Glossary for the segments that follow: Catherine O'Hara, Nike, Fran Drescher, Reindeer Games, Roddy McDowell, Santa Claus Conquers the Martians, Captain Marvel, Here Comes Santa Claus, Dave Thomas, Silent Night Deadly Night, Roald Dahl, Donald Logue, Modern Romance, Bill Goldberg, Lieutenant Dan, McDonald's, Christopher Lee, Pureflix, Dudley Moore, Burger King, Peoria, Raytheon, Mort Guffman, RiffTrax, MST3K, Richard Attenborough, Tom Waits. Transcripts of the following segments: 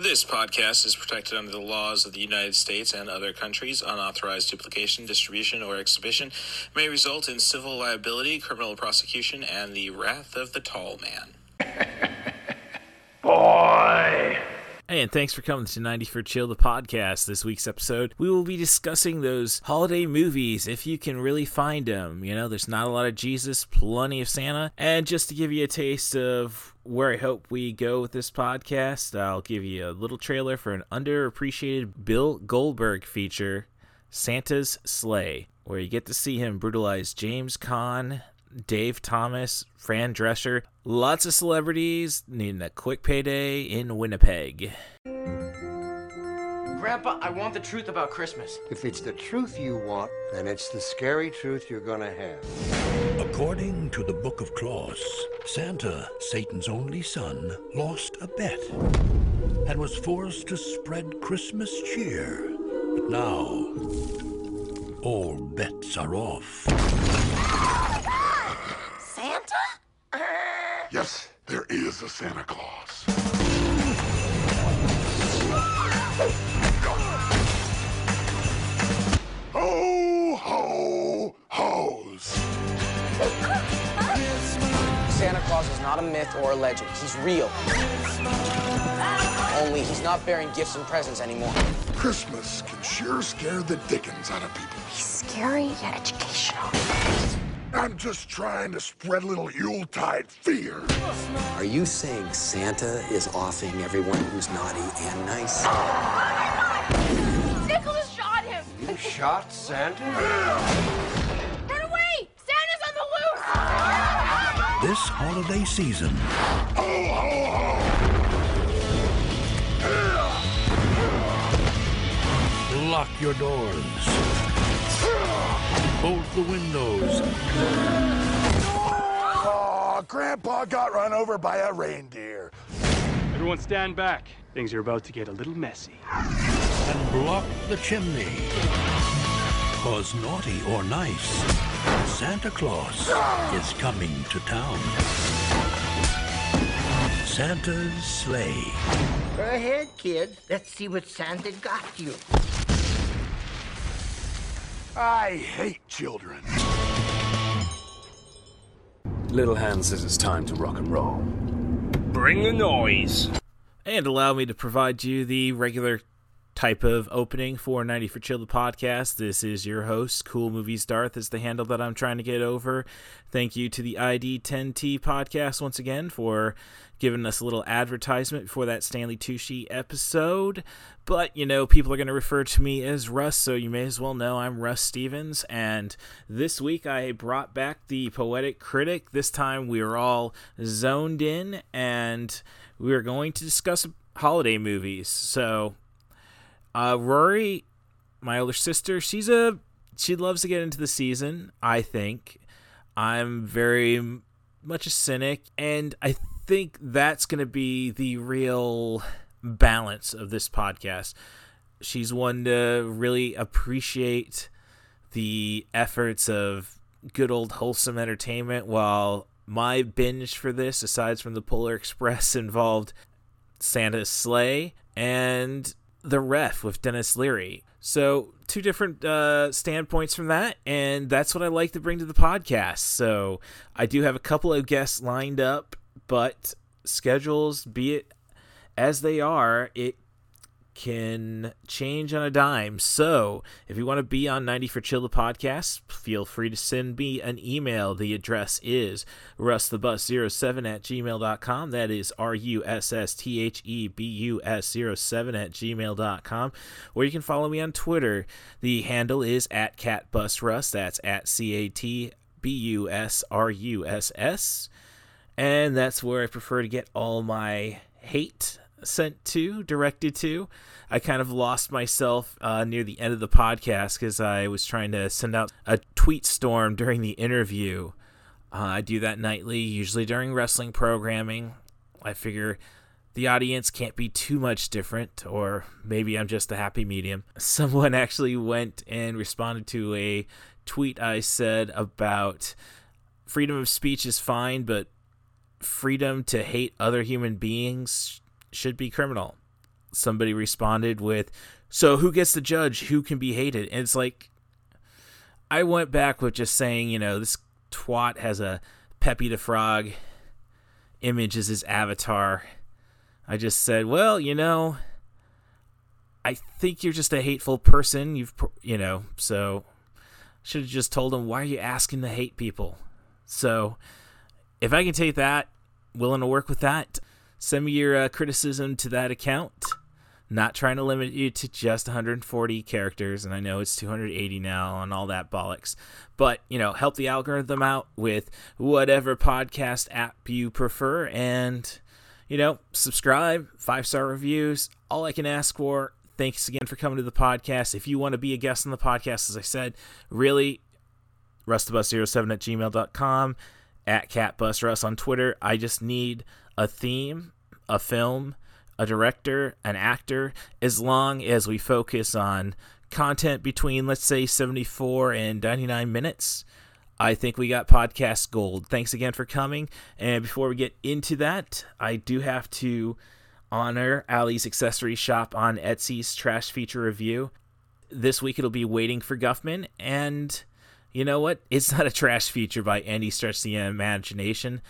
This podcast is protected under the laws of the United States and other countries. Unauthorized duplication, distribution, or exhibition may result in civil liability, criminal prosecution, and the wrath of the tall man. Boy! Hey, and thanks for coming to 90 for Chill, the podcast. This week's episode, we will be discussing those holiday movies, if you can really find them. You know, there's not a lot of Jesus, plenty of Santa. And just to give you a taste of where I hope we go with this podcast, I'll give you a little trailer for an underappreciated Bill Goldberg feature, Santa's Sleigh, where you get to see him brutalize James Caan, Dave Thomas, Fran Drescher, lots of celebrities needing a quick payday in Winnipeg. Grandpa, I want the truth about Christmas. If it's the truth you want, then it's the scary truth you're gonna have. According to the Book of Claus, Santa, Satan's only son, lost a bet and was forced to spread Christmas cheer. But now, all bets are off. Santa? Yes, there is a Santa Claus. Ho, ho, hoes. Santa Claus is not a myth or a legend. He's real. Only he's not bearing gifts and presents anymore. Christmas can sure scare the dickens out of people. He's scary yet educational. I'm just trying to spread a little Yuletide fear. Are you saying Santa is offing everyone who's naughty and nice? Oh my God! Nicholas shot him! You shot Santa? Get away! Santa's on the loose! This holiday season... Ho, ho, ho! Lock your doors. Bolt the windows. Oh, Grandpa got run over by a reindeer. Everyone stand back. Things are about to get a little messy. And block the chimney. Cause naughty or nice, Santa Claus is coming to town. Santa's sleigh. Go ahead, kid. Let's see what Santa got you. I hate children. Little Hand says it's time to rock and roll. Bring the noise. And allow me to provide you the regular type of opening for 90 for Chill, the podcast. This is your host, Cool Movies Darth is the handle that I'm trying to get over. Thank you to the ID10T podcast once again for giving us a little advertisement before that Stanley Tucci episode. But, you know, people are going to refer to me as Russ, so you may as well know I'm Russ Stevens. And this week I brought back the Poetic Critic. This time we were all zoned in, and we are going to discuss holiday movies. So... Rory, my older sister, she loves to get into the season, I think. I'm very much a cynic, and I think that's going to be the real balance of this podcast. She's one to really appreciate the efforts of good old wholesome entertainment, while my binge for this, aside from the Polar Express, involved Santa's Sleigh and... The Ref with Dennis Leary. So two different standpoints from that, and that's what I like to bring to the podcast. So I do have a couple of guests lined up, but schedules, be it as they are, it can change on a dime. So if you want to be on 90 for Chill, the podcast, feel free to send me an email. The address is russthebus07@gmail.com. that is russthebus07@gmail.com. or you can follow me on Twitter. The handle is @catbusruss. That's @catbusruss, and that's where I prefer to get all my hate directed to. I kind of lost myself near the end of the podcast because I was trying to send out a tweet storm during the interview. I do that nightly, usually during wrestling programming. I figure the audience can't be too much different, or maybe I'm just a happy medium. Someone actually went and responded to a tweet I said about freedom of speech is fine, but freedom to hate other human beings should be criminal. somebody responded with, "So who gets to judge who can be hated?" And it's like, I went back with just saying, you know, this twat has a Peppy the Frog image as his avatar. I just said, well, you know, I think you're just a hateful person. So should have just told him, why are you asking to hate people? So if I can take that, willing to work with that, send me your criticism to that account. Not trying to limit you to just 140 characters, and I know it's 280 now and all that bollocks. But, you know, help the algorithm out with whatever podcast app you prefer, and, you know, subscribe, 5-star reviews, all I can ask for. Thanks again for coming to the podcast. If you want to be a guest on the podcast, as I said, really, rustabus07@gmail.com, @catbusruss on Twitter. I just need a theme, a film, a director, an actor, as long as we focus on content between, let's say, 74 and 99 minutes, I think we got podcast gold. Thanks again for coming. And before we get into that, I do have to honor Allie's accessory shop on Etsy's trash feature review. This week it'll be Waiting for Guffman, and you know what? It's not a trash feature by any stretch of the imagination.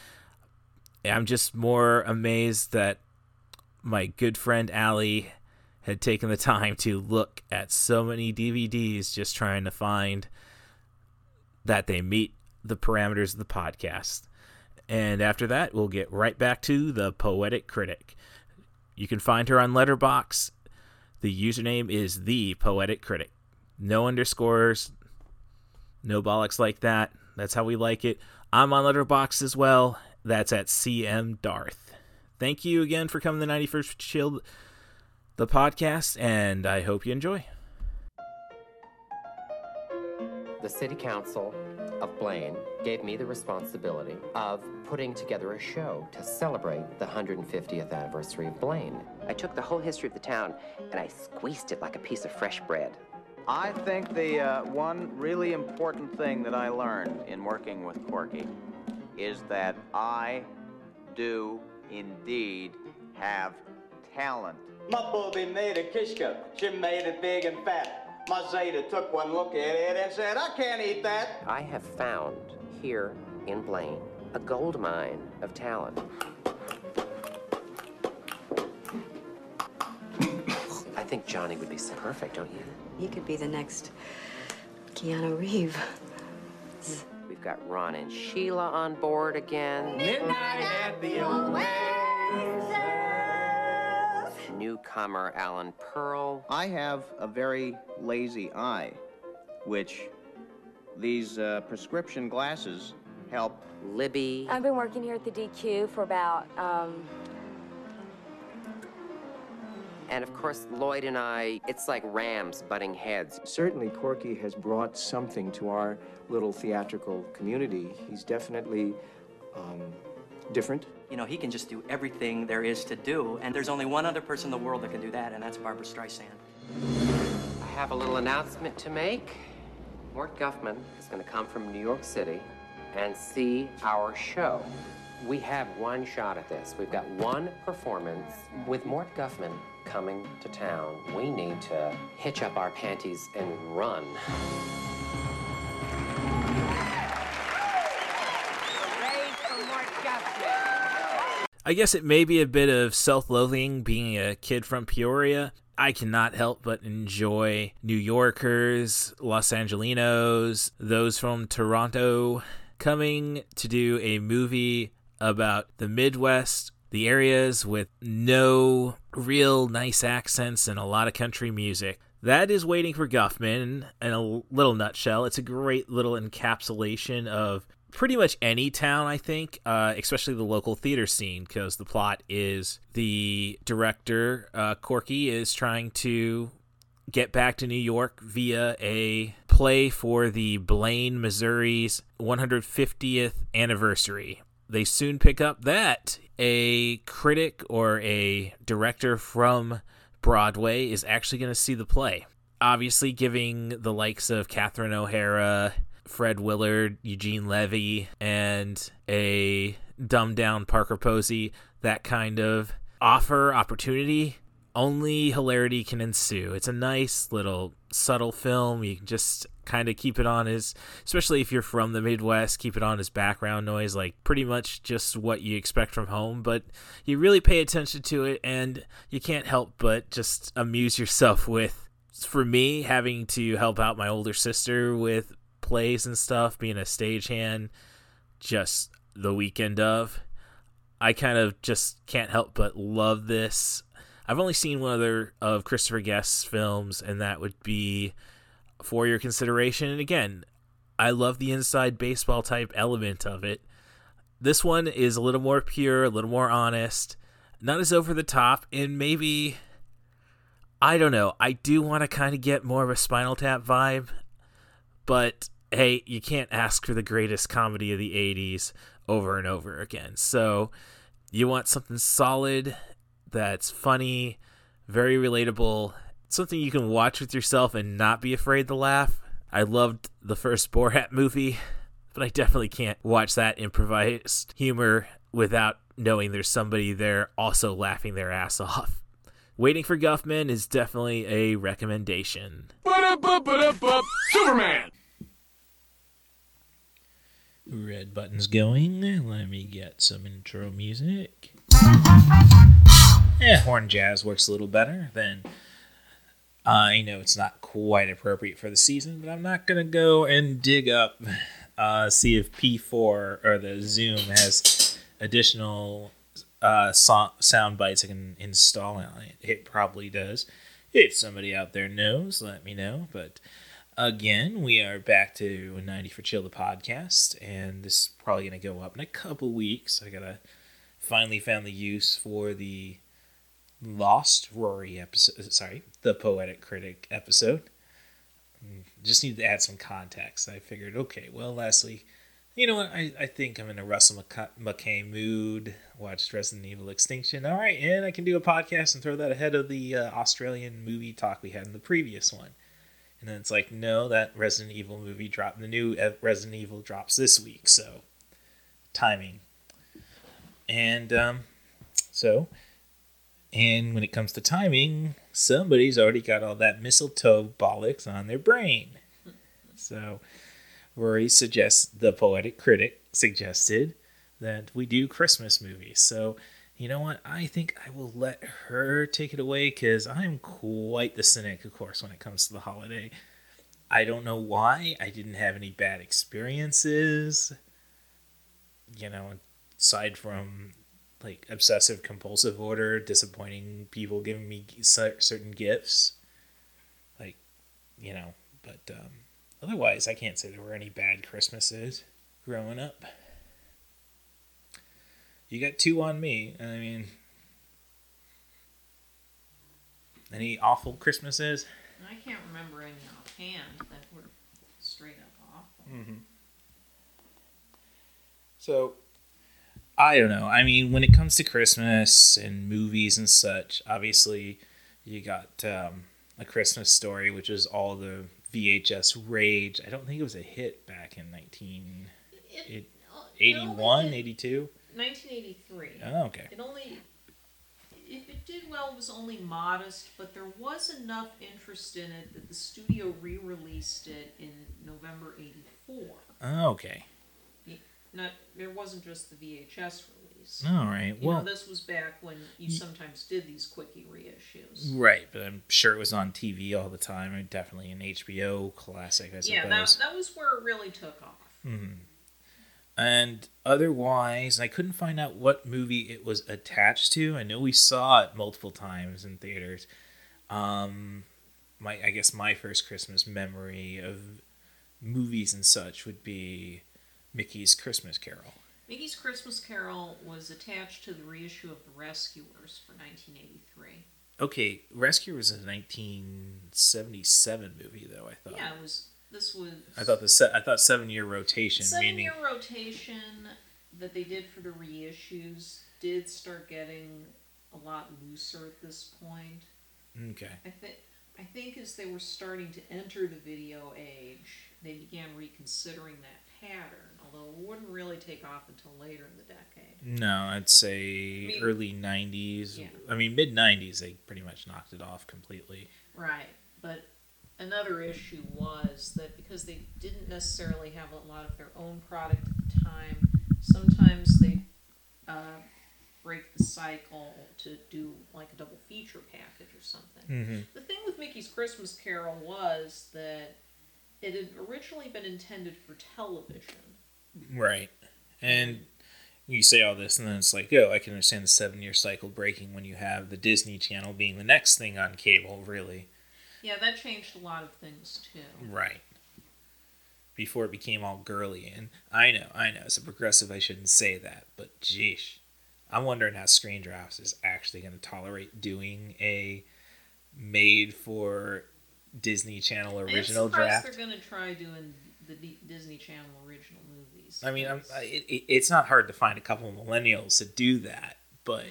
I'm just more amazed that my good friend Allie had taken the time to look at so many DVDs just trying to find that they meet the parameters of the podcast. And after that, we'll get right back to the Poetic Critic. You can find her on Letterboxd. The username is The Poetic Critic. No underscores, no bollocks like that. That's how we like it. I'm on Letterboxd as well. That's at CMDarth. Thank you again for coming to the 91st Shield, the podcast, and I hope you enjoy. The City Council of Blaine gave me the responsibility of putting together a show to celebrate the 150th anniversary of Blaine. I took the whole history of the town and I squeezed it like a piece of fresh bread. I think the one really important thing that I learned in working with Corky is that I do indeed have talent. My booby made a kishka. She made it big and fat. My Zeta took one look at it and said, I can't eat that. I have found here in Blaine a gold mine of talent. I think Johnny would be so perfect, don't you? He could be the next Keanu Reeves. We've got Ron and Sheila on board again. Midnight at the old ways. Newcomer Alan Pearl. I have a very lazy eye, which these prescription glasses help. Libby. I've been working here at the DQ for about, And of course, Lloyd and I, it's like rams butting heads. Certainly, Corky has brought something to our little theatrical community. He's definitely different. You know, he can just do everything there is to do, and there's only one other person in the world that can do that, and that's Barbara Streisand. I have a little announcement to make. Mort Guffman is going to come from New York City and see our show. We have one shot at this. We've got one performance. With Mort Guffman coming to town, we need to hitch up our panties and run. I guess it may be a bit of self-loathing being a kid from Peoria. I cannot help but enjoy New Yorkers, Los Angelinos, those from Toronto, coming to do a movie about the Midwest, the areas with no real nice accents and a lot of country music. That is Waiting for Guffman in a little nutshell. It's a great little encapsulation of pretty much any town, I think, especially the local theater scene, because the plot is the director, Corky, is trying to get back to New York via a play for the Blaine, Missouri's 150th anniversary. They soon pick up that a critic or a director from Broadway is actually going to see the play. Obviously giving the likes of Catherine O'Hara, Fred Willard, Eugene Levy, and a dumbed-down Parker Posey, that kind of offer, opportunity. only hilarity can ensue. It's a nice little subtle film. You can just kind of keep it on as, especially if you're from the Midwest, keep it on as background noise, like pretty much just what you expect from home, but you really pay attention to it and you can't help but just amuse yourself with, for me, having to help out my older sister with plays and stuff, being a stagehand, just the weekend of. I kind of just can't help but love this. I've only seen one other of Christopher Guest's films, and that would be For Your Consideration. And again, I love the inside baseball type element of it. This one is a little more pure, a little more honest, not as over the top, and maybe, I don't know, I do want to kind of get more of a Spinal Tap vibe, but hey, you can't ask for the greatest comedy of the 80s over and over again. So you want something solid, that's funny, very relatable, something you can watch with yourself and not be afraid to laugh. I loved the first Borat movie, but I definitely can't watch that improvised humor without knowing there's somebody there also laughing their ass off. Waiting for Guffman is definitely a recommendation. Superman! Red button's going. Let me get some intro music. Yeah, horn jazz works a little better than, I know it's not quite appropriate for the season, but I'm not going to go and dig up, see if P4 or the Zoom has additional sound bites I can install on it. It probably does. If somebody out there knows, let me know. But again, we are back to 90 for Chill, the podcast, and this is probably going to go up in a couple weeks. I got to finally found the use for the Lost Rory episode, the Poetic Critic episode. Just needed to add some context. I figured, okay, well, lastly, you know what? I think I'm in a Russell McKay mood. Watched Resident Evil Extinction. All right, and I can do a podcast and throw that ahead of the Australian movie talk we had in the previous one. And then it's like, no, that Resident Evil movie dropped. The new Resident Evil drops this week, so timing. And so when it comes to timing, somebody's already got all that mistletoe bollocks on their brain. So Rory suggests, the Poetic Critic suggested that we do Christmas movies. So you know what? I think I will let her take it away because I'm quite the cynic, of course, when it comes to the holiday. I don't know why. I didn't have any bad experiences. You know, aside from like obsessive compulsive order, disappointing people giving me certain gifts, like, you know, but otherwise I can't say there were any bad Christmases growing up. You got two on me. I mean, any awful Christmases? I can't remember any offhand that were straight up awful. Mm-hmm. So I don't know. I mean, when it comes to Christmas and movies and such, obviously you got A Christmas Story, which is all the VHS rage. I don't think it was a hit back in 1982? 1983. Oh, okay. If it did well, it was only modest, but there was enough interest in it that the studio re-released it in November 84. Oh, okay. Not, there wasn't just the VHS release. All right. Well, this was back when you sometimes did these quickie reissues. Right, but I'm sure it was on TV all the time, and definitely an HBO classic, I suppose. Yeah, that was where it really took off. Mm-hmm. And otherwise, I couldn't find out what movie it was attached to. I know we saw it multiple times in theaters. My first Christmas memory of movies and such would be Mickey's Christmas Carol. Mickey's Christmas Carol was attached to the reissue of The Rescuers for 1983. Okay, Rescuers is a 1977 movie, though, I thought. Yeah, it was. This was. I thought 7-year rotation. 7-year rotation that they did for the reissues did start getting a lot looser at this point. Okay. I think as they were starting to enter the video age, they began reconsidering that pattern, although it wouldn't really take off until later in the decade. No, I'd say early 90s. Yeah. I mean, mid-90s, they pretty much knocked it off completely. Right, but another issue was that because they didn't necessarily have a lot of their own product at the time, sometimes they break the cycle to do like a double feature package or something. Mm-hmm. The thing with Mickey's Christmas Carol was that it had originally been intended for television. Right. And you say all this, and then it's like, oh, I can understand the 7-year cycle breaking when you have the Disney Channel being the next thing on cable, really. Yeah, that changed a lot of things, too. Right. Before it became all girly. And I know, as a progressive, I shouldn't say that, but jeesh. I'm wondering how Screen Drafts is actually going to tolerate doing a made-for Disney Channel original draft. They're going to try doing the Disney Channel original movies. I mean, it's not hard to find a couple of millennials to do that, but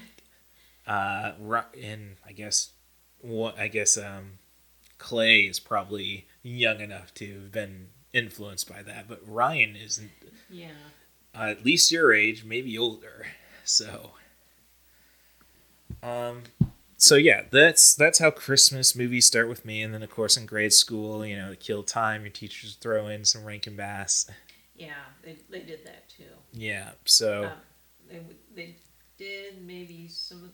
Clay is probably young enough to have been influenced by that, but Ryan isn't. Yeah. At least your age, maybe older. So. So yeah, that's how Christmas movies start with me. And then, of course, in grade school, you know, to kill time, your teachers throw in some Rankin Bass. Yeah, they did that too. Yeah, so they did maybe some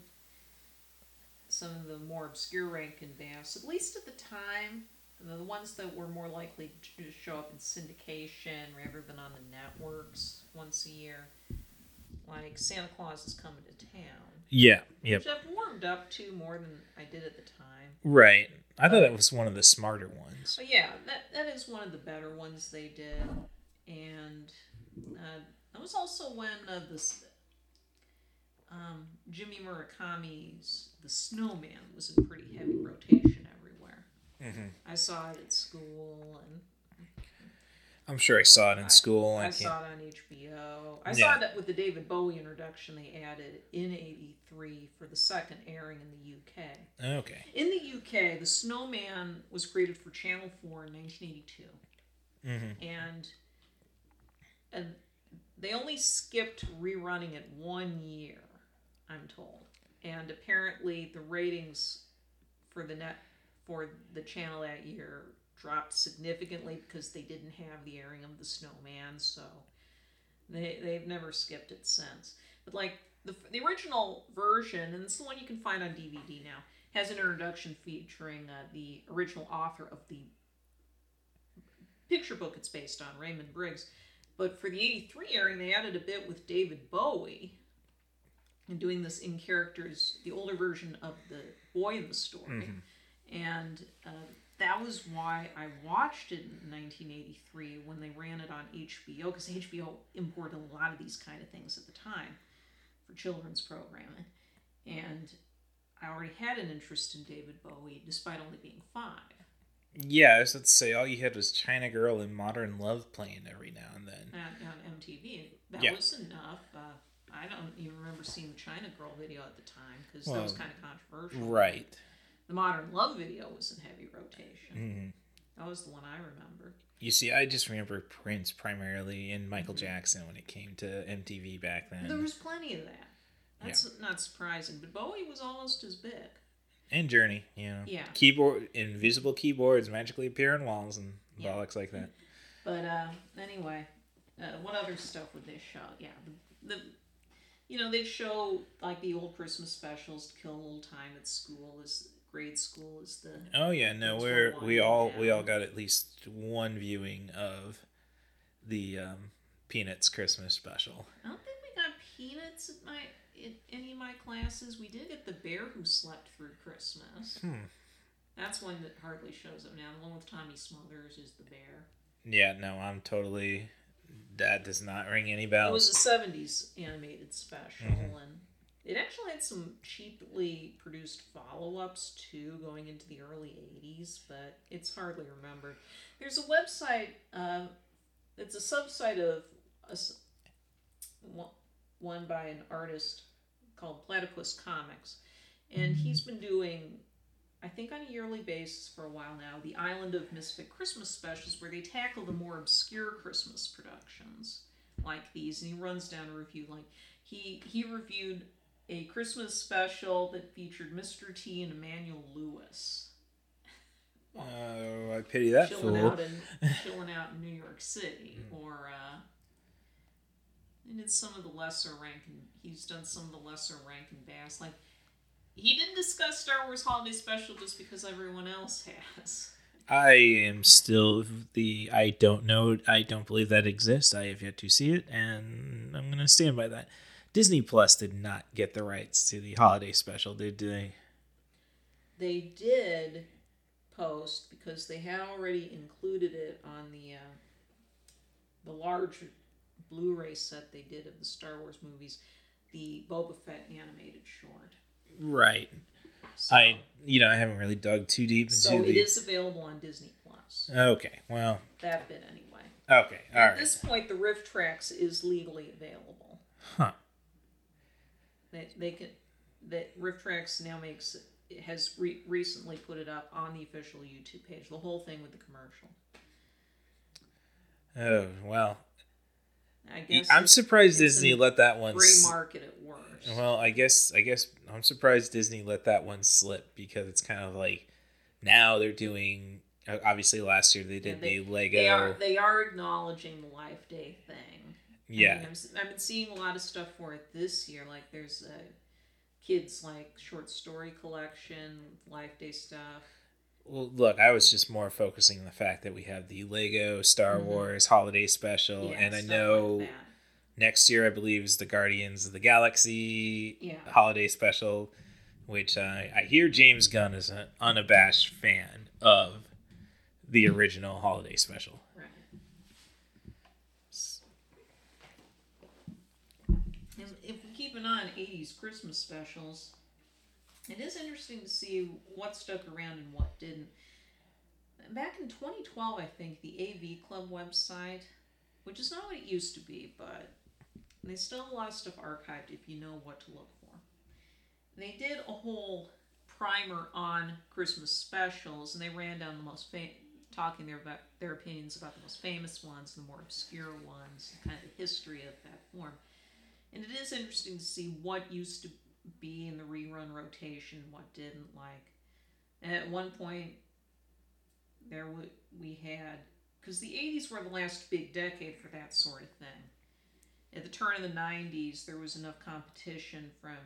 of the more obscure Rankin Bass, at least at the time. The ones that were more likely to show up in syndication rather than on the networks once a year, like Santa Claus is Coming to Town. Yeah, yep. Which I've warmed up to more than I did at the time. Right. I thought that was one of the smarter ones. Yeah, that is one of the better ones they did. And that was also when Jimmy Murakami's The Snowman was in pretty heavy rotation everywhere. Mm-hmm. I saw it at school. I'm sure I saw it in school. I saw it on HBO. I saw it with the David Bowie introduction they added in 1983 for the second airing in the UK. Okay. In the UK, The Snowman was created for Channel 4 in 1982. Mm-hmm. And they only skipped rerunning it 1 year, I'm told. And apparently the ratings for the channel that year dropped significantly because they didn't have the airing of The Snowman, so they've never skipped it since. But like the original version, and it's the one you can find on DVD now, has an introduction featuring the original author of the picture book it's based on, Raymond Briggs. But for the 1983 airing, they added a bit with David Bowie and doing this in characters, the older version of the boy in the story. Mm-hmm. And that was why I watched it in 1983 when they ran it on HBO, because HBO imported a lot of these kind of things at the time for children's programming. And I already had an interest in David Bowie, despite only being 5. Yeah, I was about to say, all you had was China Girl and Modern Love playing every now and then. On MTV. That was enough. I don't even remember seeing the China Girl video at the time, because that was kind of controversial. Right. The Modern Love video was in heavy rotation. Mm-hmm. That was the one I remember. You see, I just remember Prince primarily and Michael mm-hmm. Jackson when it came to MTV back then. There was plenty of that. That's not surprising. But Bowie was almost as big. And Journey, you know. Yeah. Invisible keyboards magically appear on walls and bollocks like that. But anyway, what other stuff would they show? Yeah, they'd show like the old Christmas specials to kill a little time at school as grade school is the we all got at least one viewing of the Peanuts Christmas special. I don't think we got Peanuts in any of my classes. We did get The Bear Who Slept Through Christmas. That's one that hardly shows up now. The one with Tommy Smothers is The Bear. Yeah, no, I'm totally, that does not ring any bells. It was a 70s animated special. Mm-hmm. And it actually had some cheaply produced follow-ups, too, going into the early 80s, but it's hardly remembered. There's a website, it's a subsite of one by an artist called Platypus Comics, and he's been doing I think on a yearly basis for a while now, the Island of Misfit Christmas specials where they tackle the more obscure Christmas productions like these. And he runs down a review. Like he reviewed a Christmas special that featured Mr. T and Emmanuel Lewis. Well, I pity that fool. Chilling out in New York City. Or he did some of the lesser Rankin. He's done some of the lesser Rankin Bass. Like, he didn't discuss Star Wars Holiday Special just because everyone else has. I am still I don't know. I don't believe that exists. I have yet to see it, and I'm going to stand by that. Disney Plus did not get the rights to the Holiday Special, did they? They did post, because they had already included it on the large Blu-ray set they did of the Star Wars movies, the Boba Fett animated short. Right. So, I haven't really dug too deep into it is available on Disney Plus. Okay, well. That bit anyway. Okay, all right. At this point, the RiffTrax is legally available. Huh. RiffTrax now recently put it up on the official YouTube page, the whole thing with the commercial. Oh, well. I guess I'm surprised Disney let that one slip. Gray market at worst. Well, I guess I'm surprised Disney let that one slip, because it's kind of like now they're doing. Obviously, last year they did the Lego. They are acknowledging the Life Day thing. Yeah, I've been seeing a lot of stuff for it this year. Like there's a kids like short story collection, Life Day stuff. Well, look, I was just more focusing on the fact that we have the Lego Star Wars Holiday Special, and I know like next year I believe is the Guardians of the Galaxy Holiday Special, which I hear James Gunn is an unabashed fan of the original Holiday Special. Right. If we keep an eye on 80s Christmas specials, it is interesting to see what stuck around and what didn't. Back in 2012, I think, the AV Club website, which is not what it used to be, but they still have a lot of stuff archived if you know what to look for. They did a whole primer on Christmas specials, and they ran down the most talking about their opinions about the most famous ones, the more obscure ones, and kind of the history of that form. And it is interesting to see what used to be in the rerun rotation, what didn't. Like, and at one point there we had, because the 80s were the last big decade for that sort of thing. At the turn of the 90s, there was enough competition from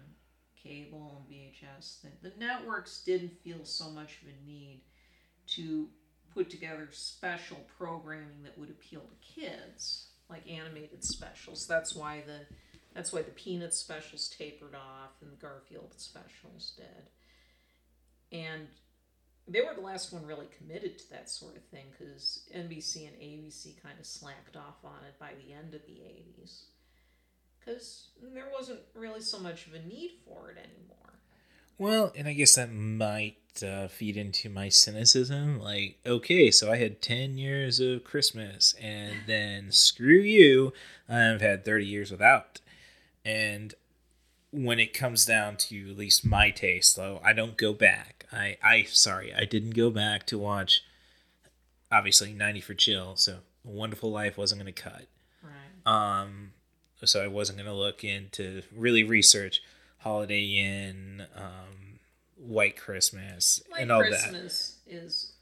cable and VHS that the networks didn't feel so much of a need to put together special programming that would appeal to kids, like animated specials. That's why the Peanuts specials tapered off and the Garfield specials did. And they were the last one really committed to that sort of thing, because NBC and ABC kind of slacked off on it by the end of the 80s. Because there wasn't really so much of a need for it anymore. Well, and I guess that might feed into my cynicism. Like, okay, so I had 10 years of Christmas, and then screw you, I've had 30 years without. And when it comes down to at least my taste, though, I don't go back. I didn't go back to watch, obviously, 90 for Chill, so A Wonderful Life wasn't going to cut. Right. So I wasn't going to look into, really research Holiday Inn, White Christmas, and all that. White Christmas is,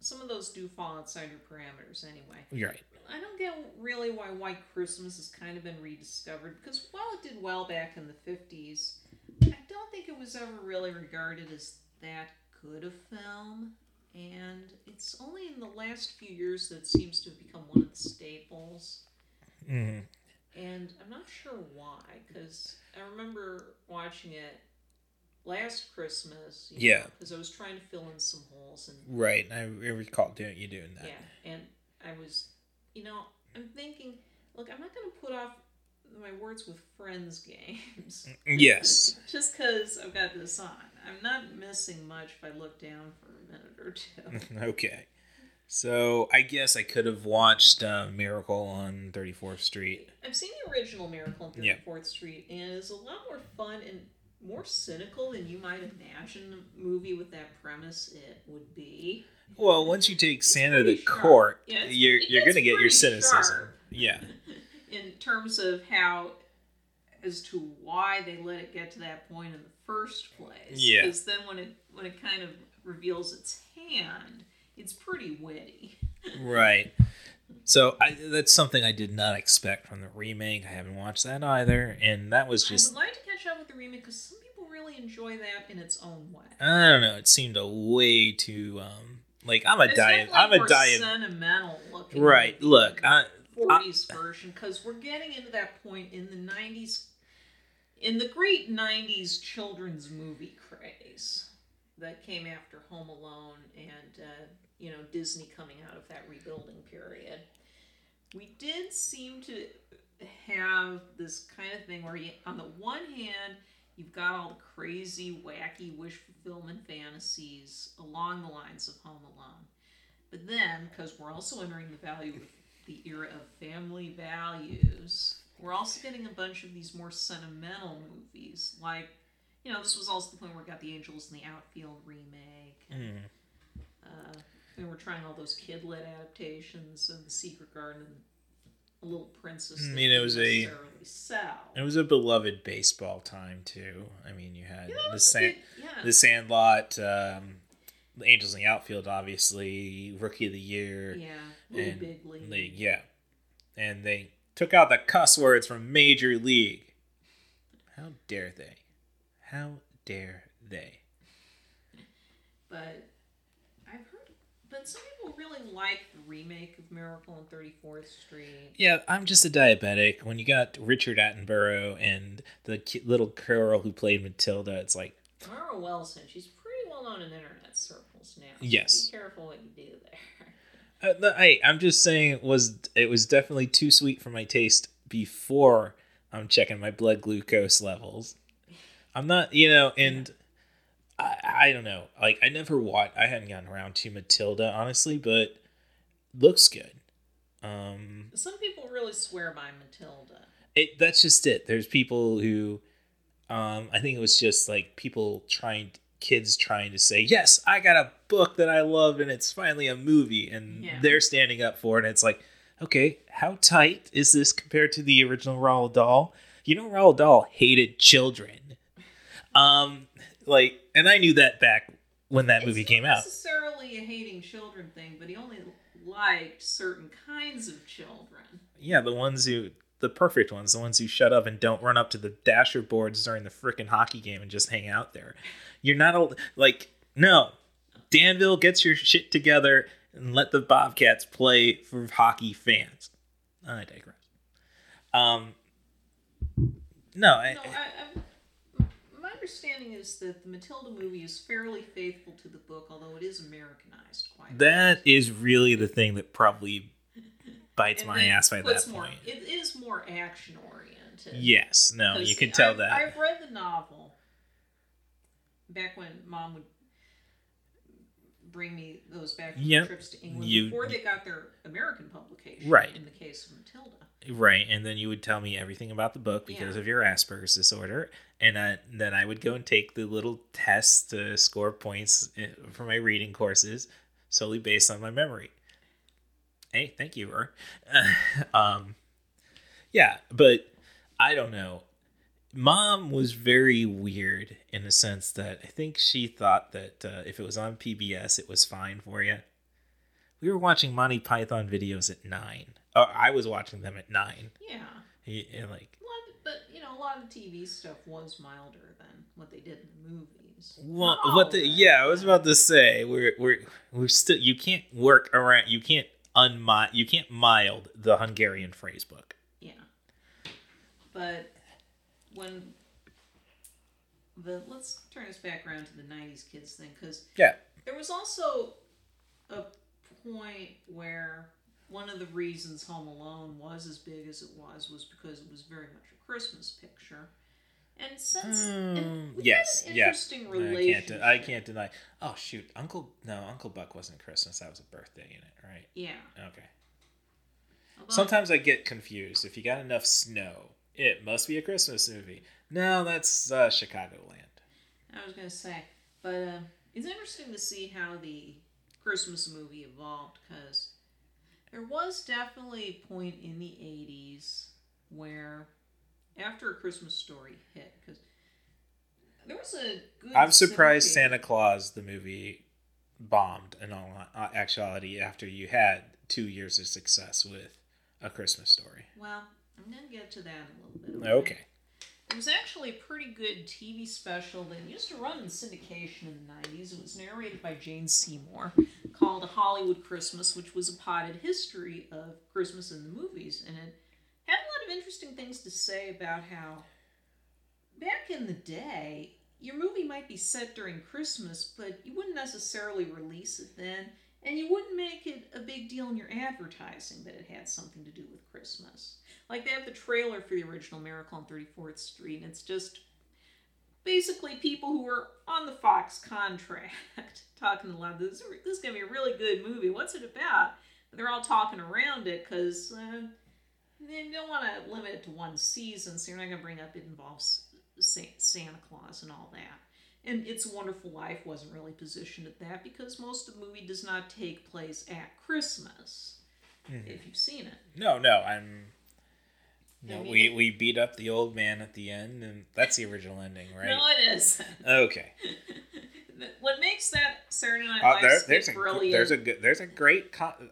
some of those do fall outside your parameters anyway. You're right. I don't get really why White Christmas has kind of been rediscovered, because while it did well back in the 50s, I don't think it was ever really regarded as that good a film, and it's only in the last few years that it seems to have become one of the staples. Mm-hmm. And I'm not sure why, because I remember watching it last Christmas, because I was trying to fill in some holes. And right, I recall you doing that. Yeah, and I was... I'm thinking, look, I'm not going to put off my Words with Friends games. Yes. Just because I've got this on. I'm not missing much if I look down for a minute or two. Okay. So I guess I could have watched Miracle on 34th Street. I've seen the original Miracle on 34th Street, and it's a lot more fun and more cynical than you might imagine a movie with that premise it would be. Well, once you take Santa to court, yeah, you're going to get your cynicism. Yeah. In terms of how, as to why they let it get to that point in the first place. Yeah. Because then when it kind of reveals its hand, it's pretty witty. Right. So that's something I did not expect from the remake. I haven't watched that either, and that was just... I would like to catch up with the remake because some people really enjoy that in its own way. I don't know. It seemed a way too sentimental looking. Right. Look, '40s version, because we're getting into that point in the '90s, in the great '90s children's movie craze that came after Home Alone and Disney coming out of that rebuilding period. We did seem to have this kind of thing where, on the one hand, you've got all the crazy, wacky wish fulfillment fantasies along the lines of Home Alone, but then, because we're also entering the era of family values, we're also getting a bunch of these more sentimental movies. Like, this was also the point where we got The Angels in the Outfield remake. And we're trying all those kid-led adaptations and The Secret Garden and A Little Princess. I mean, it was a beloved baseball time, too. I mean, you had The Sandlot, The Angels in the Outfield, obviously, Rookie of the Year. Yeah, Big League. Yeah. And they took out the cuss words from Major League. How dare they? How dare they? But some people really like the remake of Miracle on 34th Street. Yeah, I'm just a diabetic. When you got Richard Attenborough and the little girl who played Matilda, it's like... Mara Wilson, she's pretty well known in internet circles now. Yes. Be careful what you do there. I'm just saying it was definitely too sweet for my taste before I'm checking my blood glucose levels. I'm not, and... I don't know. Like, I hadn't gotten around to Matilda, honestly, but looks good. Some people really swear by Matilda. That's just it. There's people who, I think it was just like kids trying to say, yes, I got a book that I love and it's finally a movie, and they're standing up for it. And it's like, okay, how tight is this compared to the original Roald Dahl? Roald Dahl hated children. And I knew that back when that movie came out. It's not necessarily a hating children thing, but he only liked certain kinds of children. Yeah, the perfect ones, the ones who shut up and don't run up to the dasher boards during the frickin' hockey game and just hang out there. You're not, no. Danville, gets your shit together and let the Bobcats play for hockey fans. I digress. My understanding is that the Matilda movie is fairly faithful to the book, although it is Americanized quite. That is really the thing that probably bites my ass by that point. It is more action oriented. Yes, no, you can tell that. I've read the novel back when Mom would bring me those back trips to England before they got their American publication. Right. In the case of Matilda. Right, and then you would tell me everything about the book because of your Asperger's disorder, and then I would go and take the little test to score points for my reading courses solely based on my memory. Hey, thank you, Rory. Yeah, but I don't know. Mom was very weird in the sense that I think she thought that if it was on PBS, it was fine for you. We were watching Monty Python videos at 9. Oh, I was watching them at 9. Yeah. A lot of TV stuff was milder than what they did in the movies. Well, I was about to say we're still, you can't mild the Hungarian phrase book. Yeah. But when let's turn this back around to the 90s kids thing, because there was also a point where one of the reasons Home Alone was as big as it was because it was very much a Christmas picture. And since... yes, an interesting relationship. I can't deny... Oh, shoot. Uncle Buck wasn't Christmas. That was a birthday unit, right? Yeah. Okay. Although, sometimes I get confused. If you got enough snow, It must be a Christmas movie. No, that's Chicagoland. I was going to say. But it's interesting to see how the Christmas movie evolved, because there was definitely a point in the 80s where, after A Christmas Story hit, because there was a good... I'm surprised Santa Claus, the movie, bombed in all actuality after you had 2 years of success with A Christmas Story. Well, I'm going to get to that in a little bit. Okay. It was actually a pretty good TV special that used to run in syndication in the 90s. It was narrated by Jane Seymour, called A Hollywood Christmas, which was a potted history of Christmas in the movies. And it had a lot of interesting things to say about how, back in the day, your movie might be set during Christmas, but you wouldn't necessarily release it then, and you wouldn't make it a big deal in your advertising that it had something to do with Christmas. Like, they have the trailer for the original Miracle on 34th Street, and it's just basically people who were on the Fox contract talking a lot. This is going to be a really good movie. What's it about? But they're all talking around it because they don't want to limit it to one season, so you're not going to bring up it involves Santa Claus and all that. And It's a Wonderful Life wasn't really positioned at that because most of the movie does not take place at Christmas, if you've seen it. We beat up the old man at the end, and that's the original ending, right? No, it is. Okay. What makes that Saturday Night Live skit brilliant?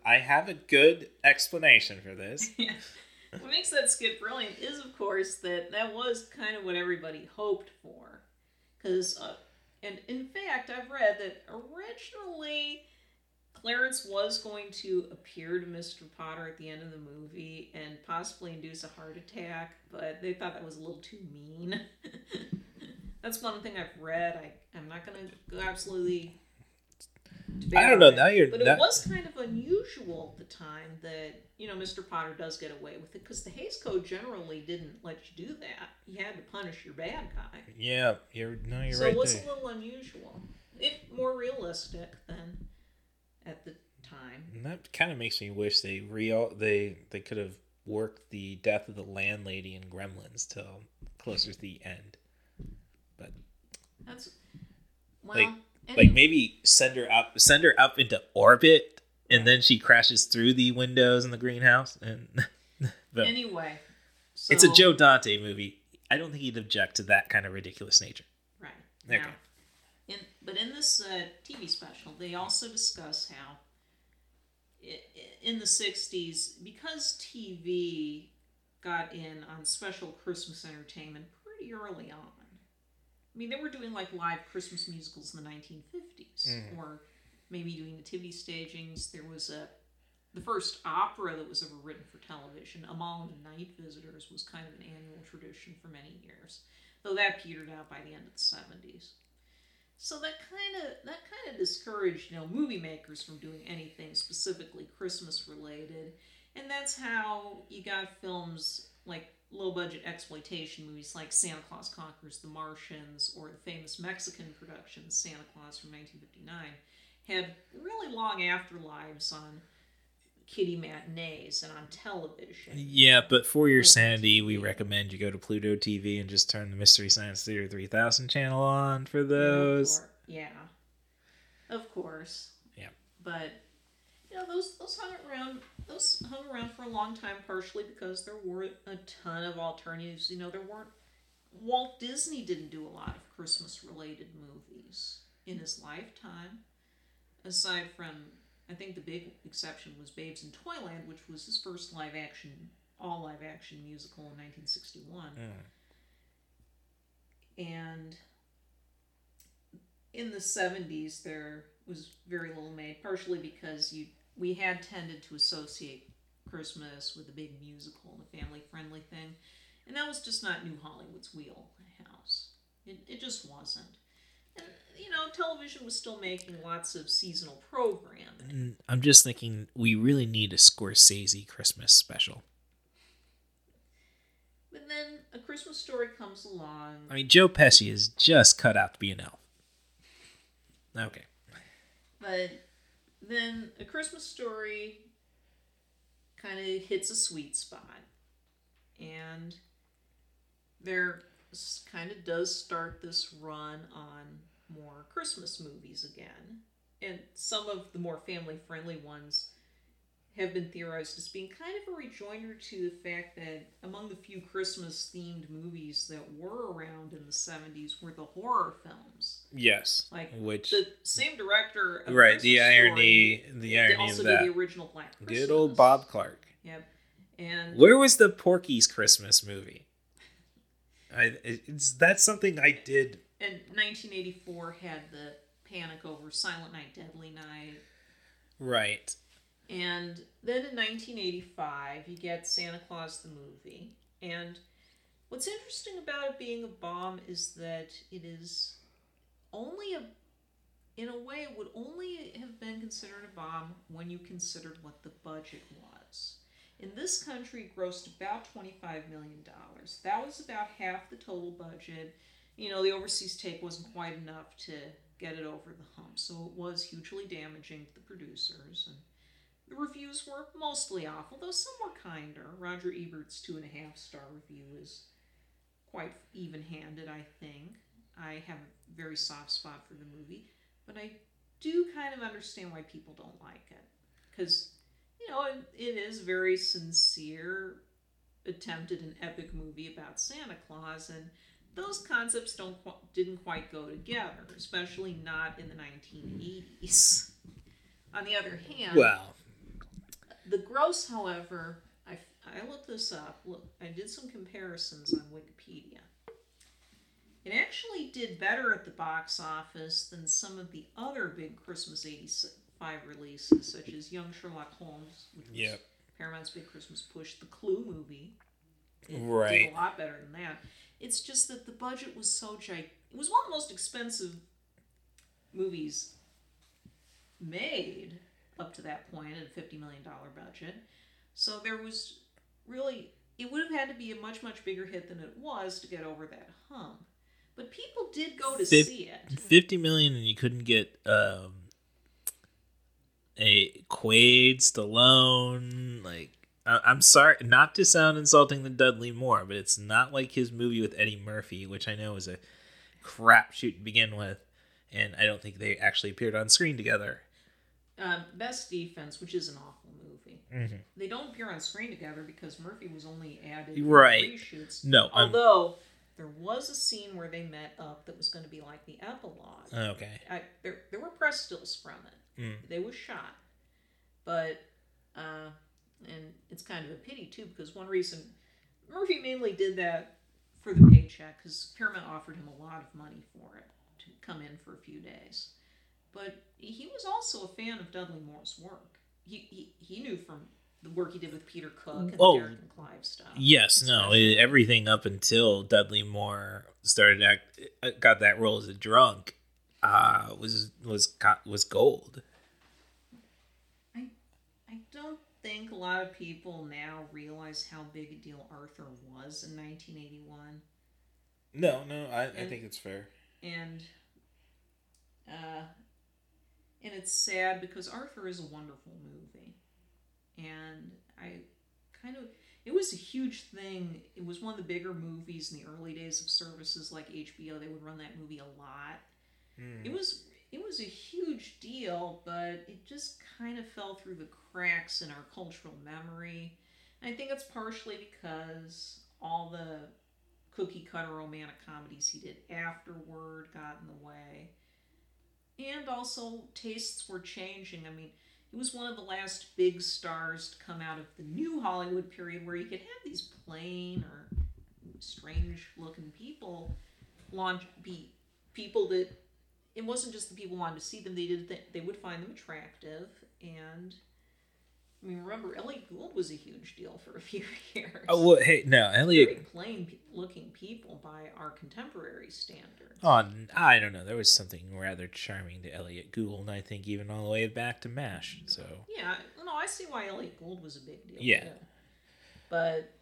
I have a good explanation for this. Yeah. What makes that skit brilliant is, of course, that was kind of what everybody hoped for. Because, and in fact, I've read that originally Clarence was going to appear to Mr. Potter at the end of the movie and possibly induce a heart attack, but they thought that was a little too mean. That's one thing I've read. I'm not going to go absolutely debate I don't know. It, now you're but not... It was kind of unusual at the time that, Mr. Potter does get away with it, because the Hays Code generally didn't let you do that. You had to punish your bad guy. Yeah. You're right. So it was a little unusual. If more realistic than at the time. And that kind of makes me wish they could have worked the death of the landlady in Gremlins till closer to the end. But that's maybe send her up into orbit, and then she crashes through the windows in the greenhouse. And anyway, so, it's a Joe Dante movie. I don't think he'd object to that kind of ridiculous nature. Right. Okay. Now, in this TV special, they also discuss how in the 60s, because TV got in on special Christmas entertainment pretty early on. I mean, they were doing live Christmas musicals in the 1950s, or maybe doing nativity stagings. There was the first opera that was ever written for television, Amal and the Night Visitors, was kind of an annual tradition for many years, though that petered out by the end of the 70s. So that kind of discouraged, movie makers from doing anything specifically Christmas related, and that's how you got films like low-budget exploitation movies like Santa Claus Conquers the Martians or the famous Mexican production Santa Claus from 1959 had really long afterlives on kiddie matinees and on television. Yeah, but for your sanity, we recommend you go to Pluto TV and just turn the Mystery Science Theater 3000 channel on for those. Yeah, of course. Yeah. But... those hung around for a long time, partially because there were a ton of alternatives. Walt Disney didn't do a lot of Christmas-related movies in his lifetime, aside from, I think the big exception was Babes in Toyland, which was his first all live-action musical in 1961. Yeah. And in the 70s, there was very little made, partially because we had tended to associate Christmas with a big musical and a family-friendly thing. And that was just not New Hollywood's wheelhouse. It just wasn't. And, television was still making lots of seasonal programming. I'm just thinking, we really need a Scorsese Christmas special. But then A Christmas Story comes along. I mean, Joe Pesci is just cut out to be an elf. Okay. But then A Christmas Story kind of hits a sweet spot. And there kind of does start this run on more Christmas movies again. And some of the more family-friendly ones have been theorized as being kind of a rejoinder to the fact that among the few Christmas-themed movies that were around in the 70s were the horror films. Yes. Like, which, the same director of right, Christmas the irony of that. Also did the original Black Christmas. Good old Bob Clark. Yep. And where was the Porky's Christmas movie? That's something I did. And 1984 had the panic over Silent Night, Deadly Night. Right. And then in 1985, you get Santa Claus the movie. And what's interesting about it being a bomb is that it is only it would only have been considered a bomb when you considered what the budget was. In this country, it grossed about $25 million. That was about half the total budget. You know, the overseas take wasn't quite enough to get it over the hump, so it was hugely damaging to the producers. And the reviews were mostly awful, though some were kinder. Roger Ebert's 2.5-star review is quite even-handed, I think. I have a very soft spot for the movie, but I do kind of understand why people don't like it, because, you know, it is a very sincere attempt at an epic movie about Santa Claus, and those concepts didn't quite go together, especially not in the 1980s. On the other hand, well, the gross, however, I looked this up. Look, I did some comparisons on Wikipedia. It actually did better at the box office than some of the other big Christmas 86 releases, such as Young Sherlock Holmes, which was Paramount's big Christmas push, the Clue movie. It did a lot better than that. It's just that the budget was so gigantic. It was one of the most expensive movies made up to that point at a $50 million budget. So there was really, it would have had to be a much, much bigger hit than it was to get over that hump. But people did go to see it. $50 million and you couldn't get a Quaid, Stallone, like, I'm sorry, not to sound insulting to Dudley Moore, but it's not like his movie with Eddie Murphy, which I know is a crapshoot to begin with, and I don't think they actually appeared on screen together. Best Defense, which is an awful movie. Mm-hmm. They don't appear on screen together because Murphy was only added in reshoots. No, although there was a scene where they met up that was going to be like the epilogue. Okay. There were press stills from it. Mm. They were shot, but. And it's kind of a pity, too, because one reason Murphy mainly did that for the paycheck, because Paramount offered him a lot of money for it to come in for a few days. But he was also a fan of Dudley Moore's work. He knew from the work he did with Peter Cook and the Derek and Clive stuff. Yes, especially. No, everything up until Dudley Moore got that role as a drunk was gold. I don't think a lot of people now realize how big a deal Arthur was in 1981. I think it's fair. And it's sad because Arthur is a wonderful movie. And it was a huge thing. It was one of the bigger movies in the early days of services like HBO. They would run that movie a lot. Mm. It was a huge deal, but it just kind of fell through the cracks in our cultural memory. And I think it's partially because all the cookie-cutter romantic comedies he did afterward got in the way. And also, tastes were changing. I mean, he was one of the last big stars to come out of the new Hollywood period where you could have these plain or strange-looking people people that... It wasn't just the people wanted to see them. They would find them attractive. And, I mean, remember, Elliot Gould was a huge deal for a few years. Oh, well, hey, no, Elliot... Very plain-looking people by our contemporary standards. Oh, I don't know. There was something rather charming to Elliot Gould, and I think even all the way back to MASH, so... Yeah, no, I see why Elliot Gould was a big deal. Yeah. Too. But...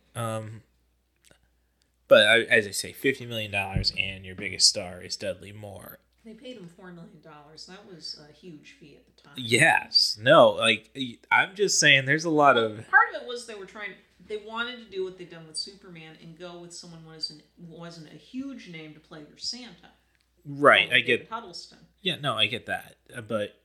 But, as I say, $50 million and your biggest star is Dudley Moore. They paid him $4 million. That was a huge fee at the time. Yes. No, like, I'm just saying there's a lot of... Part of it was they were trying... They wanted to do what they'd done with Superman and go with someone who wasn't a huge name to play your Santa. Right, like I get Huddleston. Yeah, no, I get that. But,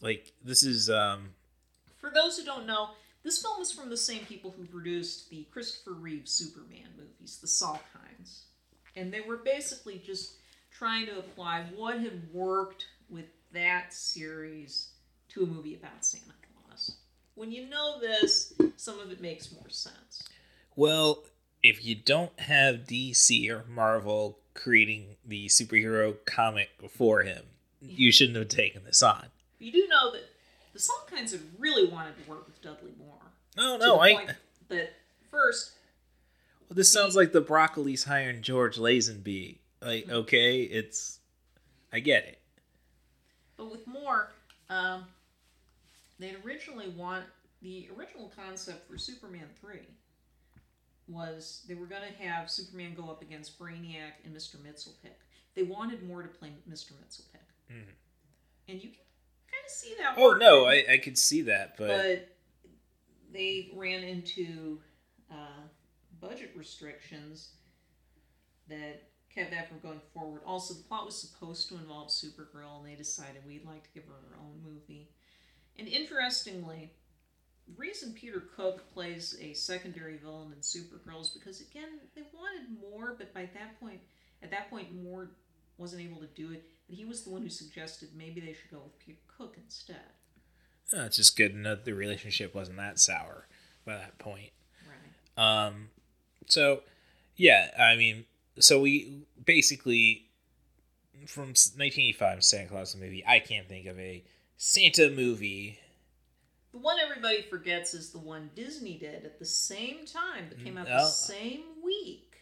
like, this is... For those who don't know, this film is from the same people who produced the Christopher Reeve Superman movies, the Salkinds. And they were basically just trying to apply what had worked with that series to a movie about Santa Claus. When you know this, some of it makes more sense. Well, if you don't have DC or Marvel creating the superhero comic before him, you shouldn't have taken this on. You do know that the Salkinds had really wanted to work with Dudley Moore. Oh, no, But first... Well, this sounds like the Broccoli's hiring George Lazenby. Like, okay, it's... I get it. But with Moore, they'd originally want... The original concept for Superman 3 was they were going to have Superman go up against Brainiac and Mr. Mitzelpick. They wanted Moore to play Mr. Mitzelpick. Mm-hmm. And you can kind of see that. Oh, no, I could see that. But they ran into budget restrictions that kept that from going forward. Also, the plot was supposed to involve Supergirl, and they decided we'd like to give her her own movie. And interestingly... The reason Peter Cook plays a secondary villain in Supergirl is because, again, they wanted Moore, but at that point, Moore wasn't able to do it. But he was the one who suggested maybe they should go with Peter Cook instead. Oh, it's just good enough the relationship wasn't that sour by that point. Right. So, yeah, I mean, so we basically, from 1985, Santa Claus the movie, I can't think of a Santa movie... The one everybody forgets is the one Disney did at the same time that came out the same week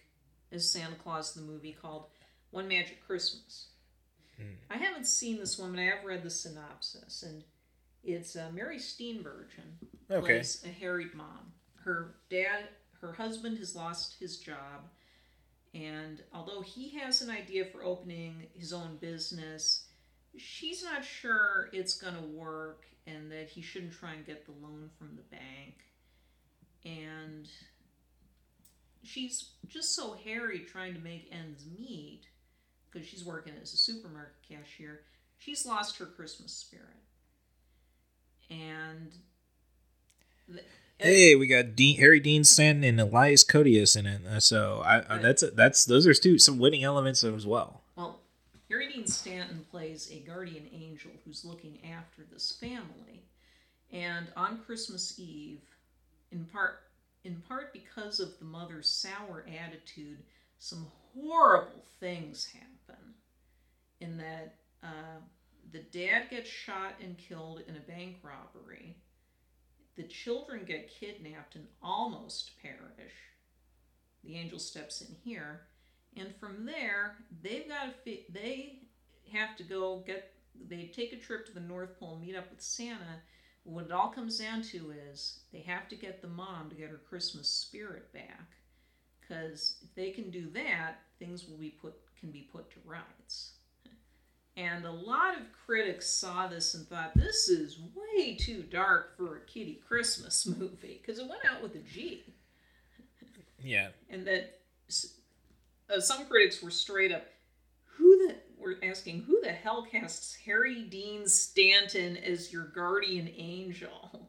as Santa Claus the movie, called One Magic Christmas. I haven't seen this one, but I have read the synopsis, and it's Mary Steenburgen plays a harried mom. Her husband has lost his job, and although he has an idea for opening his own business, she's not sure it's going to work, and that he shouldn't try and get the loan from the bank. And she's just so harried trying to make ends meet, because she's working as a supermarket cashier. She's lost her Christmas spirit. And... we got Harry Dean Stanton and Elias Koteas in it, so those are two some winning elements as well. Well, Harry Dean Stanton plays a guardian angel who's looking after this family. And on Christmas Eve, in part because of the mother's sour attitude, some horrible things happen. In that the dad gets shot and killed in a bank robbery. The children get kidnapped and almost perish. The angel steps in here. And from there, they take a trip to the North Pole and meet up with Santa. What it all comes down to is they have to get the mom to get her Christmas spirit back. Because if they can do that, things can be put to rights. And a lot of critics saw this and thought, this is way too dark for a kiddie Christmas movie. Because it went out with a G. Yeah. And that... some critics were straight up who the hell casts Harry Dean Stanton as your guardian angel?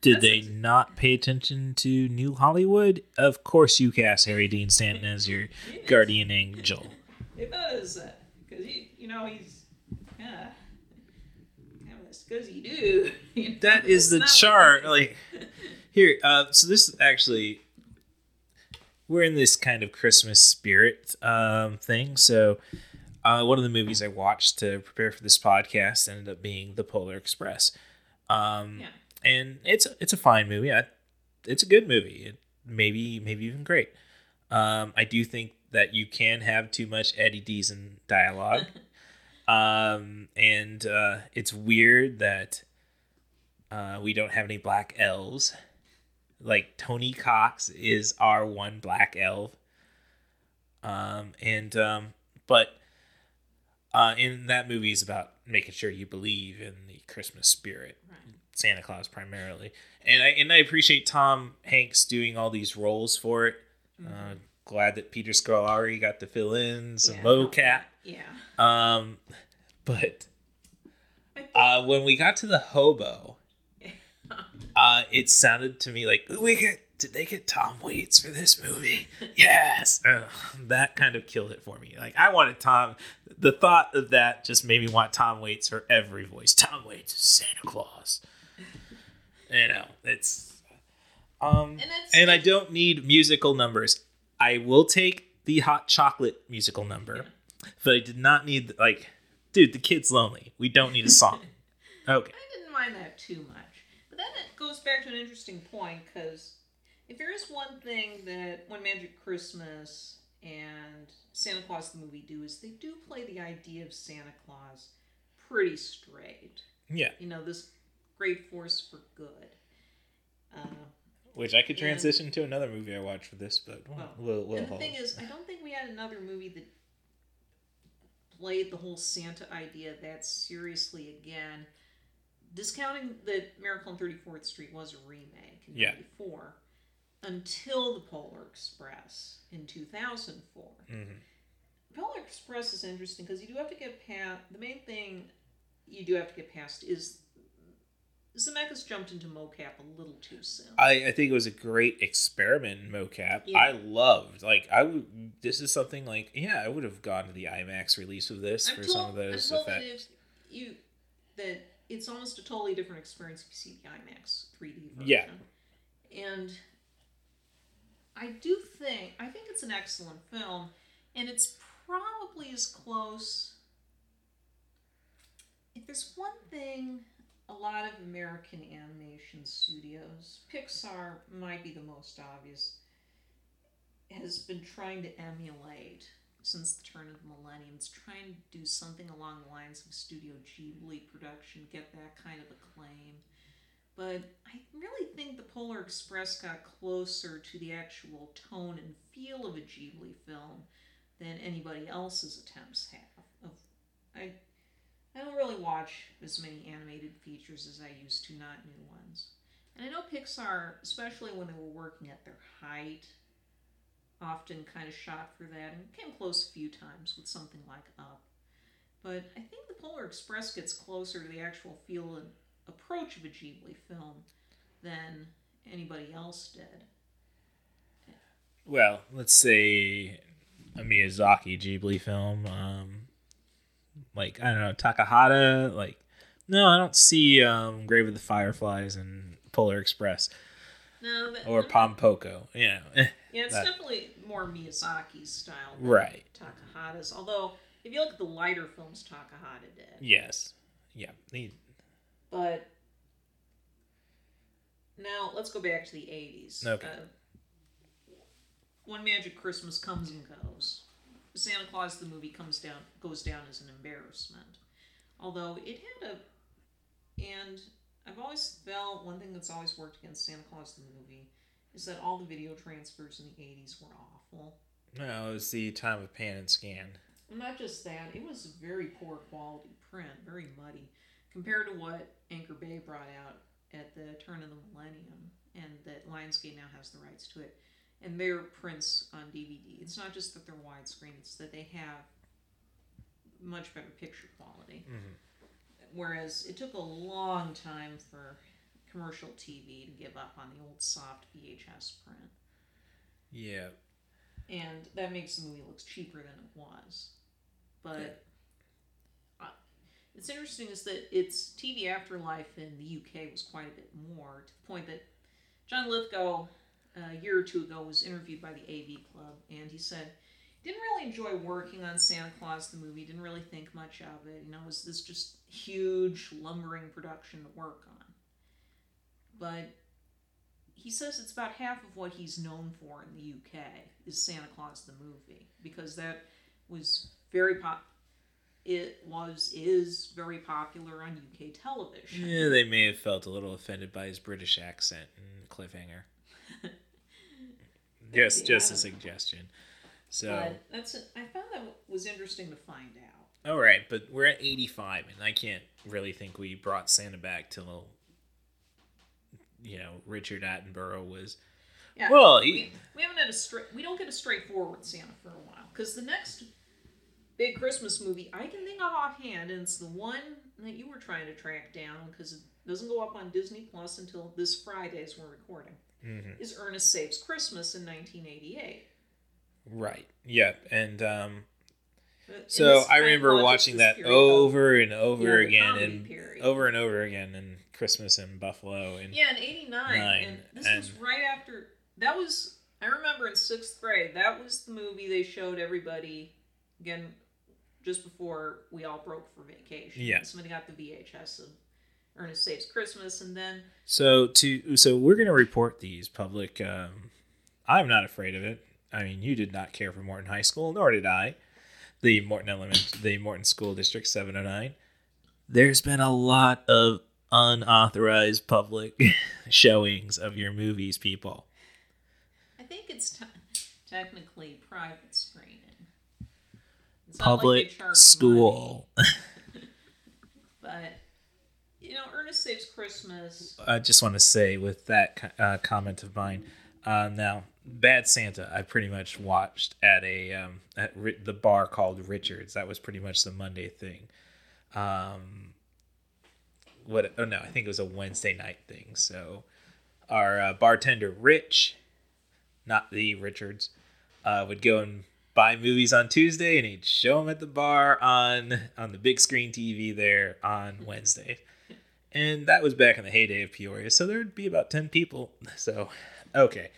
Did they not pay attention to New Hollywood? Of course you cast Harry Dean Stanton as your guardian angel. It was because he's that's because you do. That is the chart. Like here, so this actually. We're in this kind of Christmas spirit thing. So one of the movies I watched to prepare for this podcast ended up being The Polar Express. And it's a fine movie. It's a good movie. It maybe even great. I do think that you can have too much Eddie Deason dialogue. and it's weird that we don't have any black elves. Like, Tony Cox is our one black elf. But in that movie is about making sure you believe in the Christmas spirit, right. Santa Claus primarily. And I appreciate Tom Hanks doing all these roles for it. Mm-hmm. Glad that Peter Scolari got to fill in some mocap. Yeah. But when we got to the hobo, it sounded to me like, did they get Tom Waits for this movie? Yes. That kind of killed it for me. Like, I wanted Tom. The thought of that just made me want Tom Waits for every voice. Tom Waits is Santa Claus. You know, it's... and I don't need musical numbers. I will take the hot chocolate musical number, but I did not need, like, dude, the kid's lonely. We don't need a song. Okay. I didn't mind that too much. But then it goes back to an interesting point, because if there is one thing that One Magic Christmas and Santa Claus the movie do, is they do play the idea of Santa Claus pretty straight. Yeah. You know, this great force for good. Which I could transition to another movie I watched for this, but the thing is, I don't think we had another movie that played the whole Santa idea that seriously again. Discounting that Miracle on 34th Street was a remake in 1994 until the Polar Express in 2004. Mm-hmm. Polar Express is interesting because you do have to get past... The main thing you do have to get past is Zemeckis jumped into mocap a little too soon. I think it was a great experiment in mocap. Yeah. I loved. Like, I would. This is something like, I would have gone to the IMAX release of this some of those effects. That it's almost a totally different experience if you see the IMAX 3D version. Yeah. And I think it's an excellent film, and it's probably as close. If there's one thing a lot of American animation studios, Pixar might be the most obvious, has been trying to emulate since the turn of the millennium. It's trying to do something along the lines of Studio Ghibli production, get that kind of acclaim. But I really think the Polar Express got closer to the actual tone and feel of a Ghibli film than anybody else's attempts have. I don't really watch as many animated features as I used to, not new ones. And I know Pixar, especially when they were working at their height, often kind of shot for that and came close a few times with something like Up. But I think the Polar Express gets closer to the actual feel and approach of a Ghibli film than anybody else did. Well, let's say a Miyazaki Ghibli film, like, I don't know, Takahata, like, no, I don't see Grave of the Fireflies and Polar Express. No, but... Or Pompoko, Yeah, it's definitely more Miyazaki style than Takahata's, although, if you look at the lighter films Takahata did. Yes. Yeah. But, now, let's go back to the 80s. Okay. One Magic Christmas comes and goes. Santa Claus the movie goes down as an embarrassment. Although it had and I've always felt one thing that's always worked against Santa Claus the movie is that all the video transfers in the 80s were awful. No, it was the time of pan and scan. Well, not just that, it was a very poor quality print, very muddy, compared to what Anchor Bay brought out at the turn of the millennium, and that Lionsgate now has the rights to it. And their prints on DVD. It's not just that they're widescreen, it's that they have much better picture quality. Mm-hmm. Whereas it took a long time for commercial TV to give up on the old soft VHS print. Yeah. And that makes the movie look cheaper than it was. But it's interesting is that its TV afterlife in the UK was quite a bit more, to the point that John Lithgow... a year or two ago was interviewed by the AV Club, and he said he didn't really enjoy working on Santa Claus the movie, didn't really think much of it. You know, it was this just huge lumbering production to work on. But he says it's about half of what he's known for in the UK is Santa Claus the movie, because that was is very popular on UK television. Yeah, they may have felt a little offended by his British accent and cliffhanger. Yes, just a suggestion. So I found that was interesting to find out. All right, but we're at 85, and I can't really think we brought Santa back till, you know, Richard Attenborough was... Yeah, well, we haven't had a we don't get a straightforward Santa for a while, because the next big Christmas movie I can think of offhand, and it's the one that you were trying to track down, because it doesn't go up on Disney Plus until this Friday as we're recording, mm-hmm. is Ernest Saves Christmas in 1988. Right. Yeah, and so I remember watching that over and over again, and Christmas in Buffalo. And yeah, in 89, and this was right after... That was, I remember in 6th grade, that was the movie they showed everybody, again, just before we all broke for vacation. Yeah. Somebody got the VHS of Ernest Saves Christmas, and then... So we're going to report these public... I'm not afraid of it. I mean, you did not care for Morton High School, nor did I. The Morton the Morton School District 709. There's been a lot of unauthorized public showings of your movies, people. I think it's technically private screening. It's public, not like they school. But, you know, Ernest Saves Christmas. I just want to say with that comment of mine, now, Bad Santa, I pretty much watched at the bar called Richards. That was pretty much the Monday thing. I think it was a Wednesday night thing. So our bartender Rich, not the Richards, would go and buy movies on Tuesday, and he'd show them at the bar on the big screen TV there on Wednesday. And that was back in the heyday of Peoria, so there'd be about 10 people. So, okay.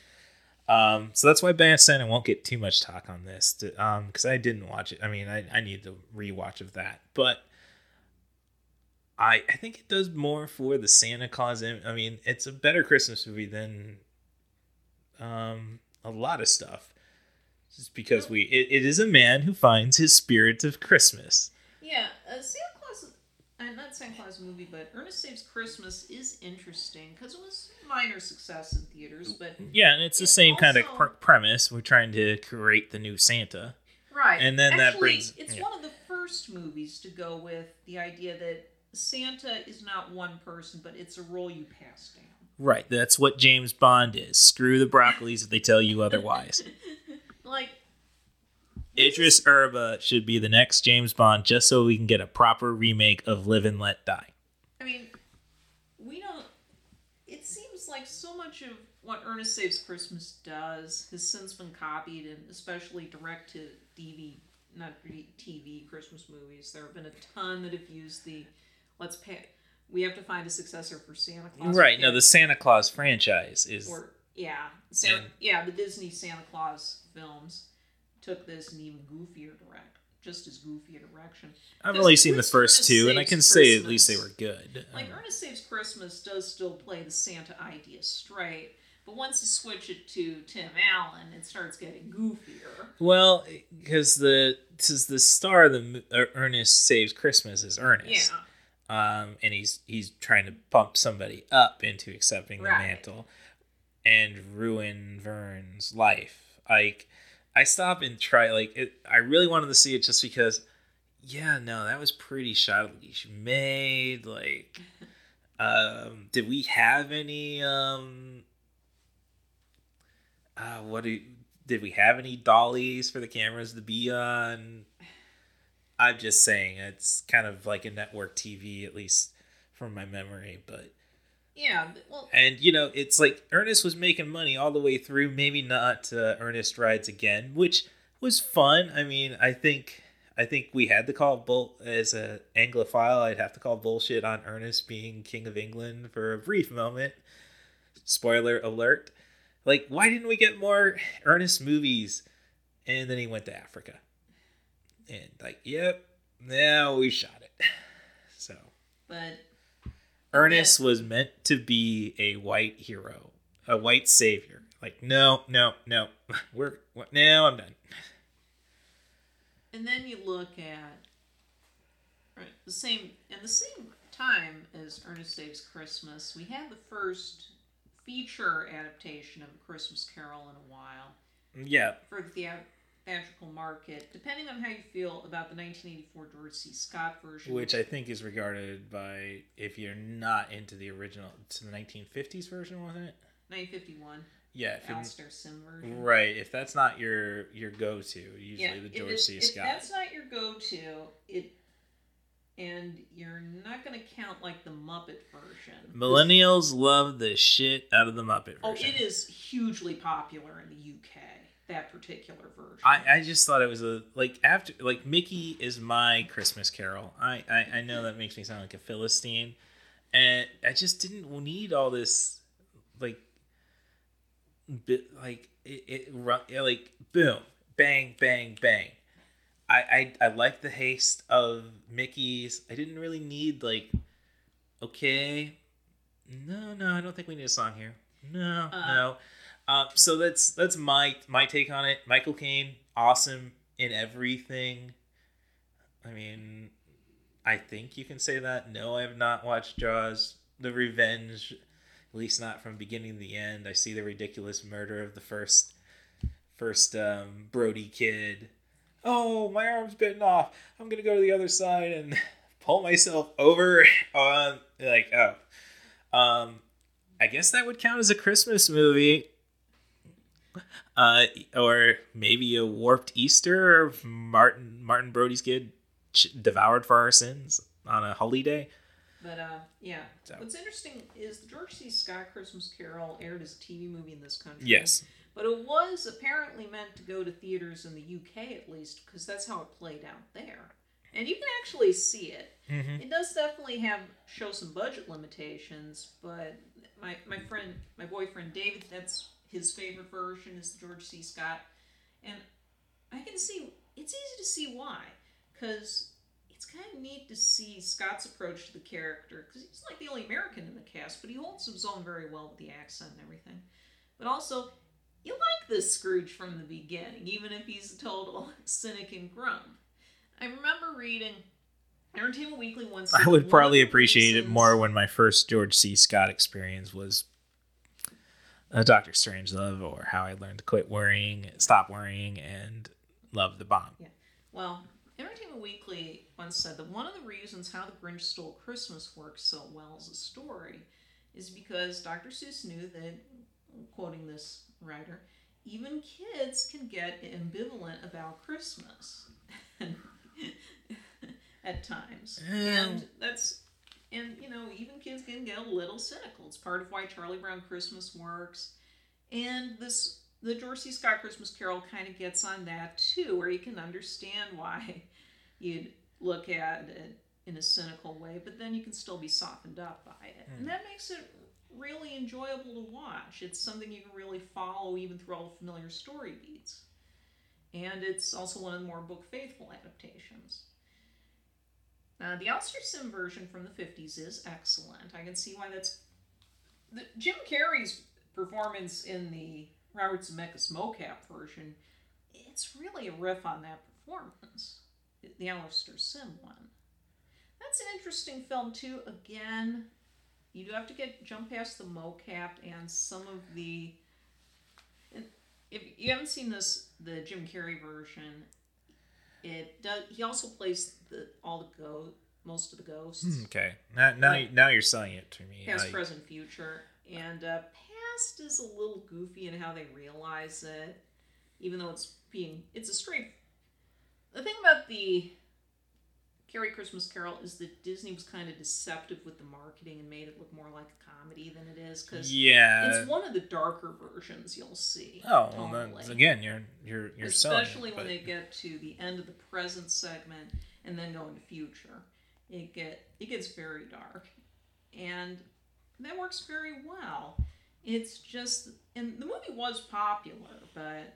So that's why Bad Santa won't get too much talk on this, because I didn't watch it. I mean, I need the rewatch of that, but... I think it does more for the Santa Claus. I mean, it's a better Christmas movie than a lot of stuff. Just because it is a man who finds his spirit of Christmas. Yeah, not Santa Claus movie, but Ernest Saves Christmas is interesting because it was a minor success in theaters. But yeah, and it's the same kind of premise. We're trying to create the new Santa. Right. And then it's one of the first movies to go with the idea that Santa is not one person, but it's a role you pass down. Right, that's what James Bond is. Screw the broccolis if they tell you otherwise. Like... Idris Elba should be the next James Bond, just so we can get a proper remake of Live and Let Die. I mean, we don't... It seems like so much of what Ernest Saves Christmas does has since been copied, and especially direct-to-DVD, not TV, Christmas movies. There have been a ton that have used the... we have to find a successor for Santa Claus. Right, no, the Santa Claus franchise is... the Disney Santa Claus films took this and even just as goofy a direction. I've only seen the first two, and I can say at least they were good. Like, Ernest Saves Christmas does still play the Santa idea straight, but once you switch it to Tim Allen, it starts getting goofier. Well, because the star of the Ernest Saves Christmas is Ernest. Yeah. And he's trying to pump somebody up into accepting the mantle and ruin Vern's life. Like, I stop and try, I really wanted to see it just because, that was pretty shoddily made. Like, did we have any, did we have any dollies for the cameras to be on? I'm just saying, it's kind of like a network TV, at least from my memory, but... Yeah, well... And, you know, it's like, Ernest was making money all the way through, maybe not Ernest Rides Again, which was fun. I mean, I think we had to call as an Anglophile, I'd have to call bullshit on Ernest being King of England for a brief moment. Spoiler alert. Like, why didn't we get more Ernest movies? And then he went to Africa. And we shot it. So, but Ernest was meant to be a white hero, a white savior. Like, no, now I'm done. And then you look at the same time as Ernest Saves Christmas, we had the first feature adaptation of A Christmas Carol in a while. Yeah, for the theatrical market, depending on how you feel about the 1984 George C. Scott version. Which I think is regarded by, if you're not into the original, it's the 1950s version, wasn't it? 1951. Yeah. Alistair Sim version. Right. If that's not your go-to, usually the George C. Scott. If that's not your go-to, and you're not going to count, like, the Muppet version. Millennials love the shit out of the Muppet version. Oh, it is hugely popular in the UK, that particular version. I just thought it was Mickey is my Christmas Carol. I know that makes me sound like a Philistine. And I just didn't need all this, boom, bang, bang, bang. I like the haste of Mickey's. I didn't really need no, I don't think we need a song here. No. So that's my take on it. Michael Caine, awesome in everything. I mean, I think you can say that. No, I have not watched Jaws: The Revenge, at least not from beginning to the end. I see the ridiculous murder of the first Brody kid. Oh, my arm's bitten off. I'm going to go to the other side and pull myself over. I guess that would count as a Christmas movie. Or maybe a warped Easter of Martin Brody's kid devoured for our sins on a holiday. But, yeah. So. What's interesting is the George C. Scott Christmas Carol aired as a TV movie in this country. Yes. But it was apparently meant to go to theaters in the UK, at least, because that's how it played out there. And you can actually see it. Mm-hmm. It does definitely show some budget limitations, but my boyfriend David, that's his favorite version, is the George C. Scott. And I can see, it's easy to see why, because it's kind of neat to see Scott's approach to the character, because he's like the only American in the cast, but he holds his own very well with the accent and everything. But also, you like this Scrooge from the beginning, even if he's a total cynic and grump. I remember reading Entertainment Weekly once. I would probably appreciate it more when my first George C. Scott experience was Dr. Strangelove, or How I Learned to Stop Worrying, and Love the Bomb. Yeah. Well, Entertainment Weekly once said that one of the reasons How the Grinch Stole Christmas works so well as a story is because Dr. Seuss knew that, quoting this writer, even kids can get ambivalent about Christmas at times. And you know, even kids can get a little cynical. It's part of why Charlie Brown Christmas works. And the George C. Scott Christmas Carol kind of gets on that too, where you can understand why you'd look at it in a cynical way, but then you can still be softened up by it. Mm. And that makes it really enjoyable to watch. It's something you can really follow even through all the familiar story beats. And it's also one of the more book-faithful adaptations. Now, the Alster Sim version from the 50s is excellent. I can see why that's... Jim Carrey's performance in the Robert Zemeckis mocap version, it's really a riff on that performance. The Alster Sim one. That's an interesting film, too. Again, you do have to jump past the mocap and some of the... If you haven't seen this, the Jim Carrey version, it does. He also plays most of the ghosts. Okay, now you're selling it to me. Past, present, future, and past is a little goofy in how they realize it, even though it's a straight. The thing about the Carrie Christmas Carol is that Disney was kind of deceptive with the marketing and made it look more like a comedy than it is, because it's one of the darker versions you'll see. Oh, totally. Well, again, you're selling it, especially when they get to the end of the present segment and then go into future. It gets very dark, and that works very well. It's just, and the movie was popular, but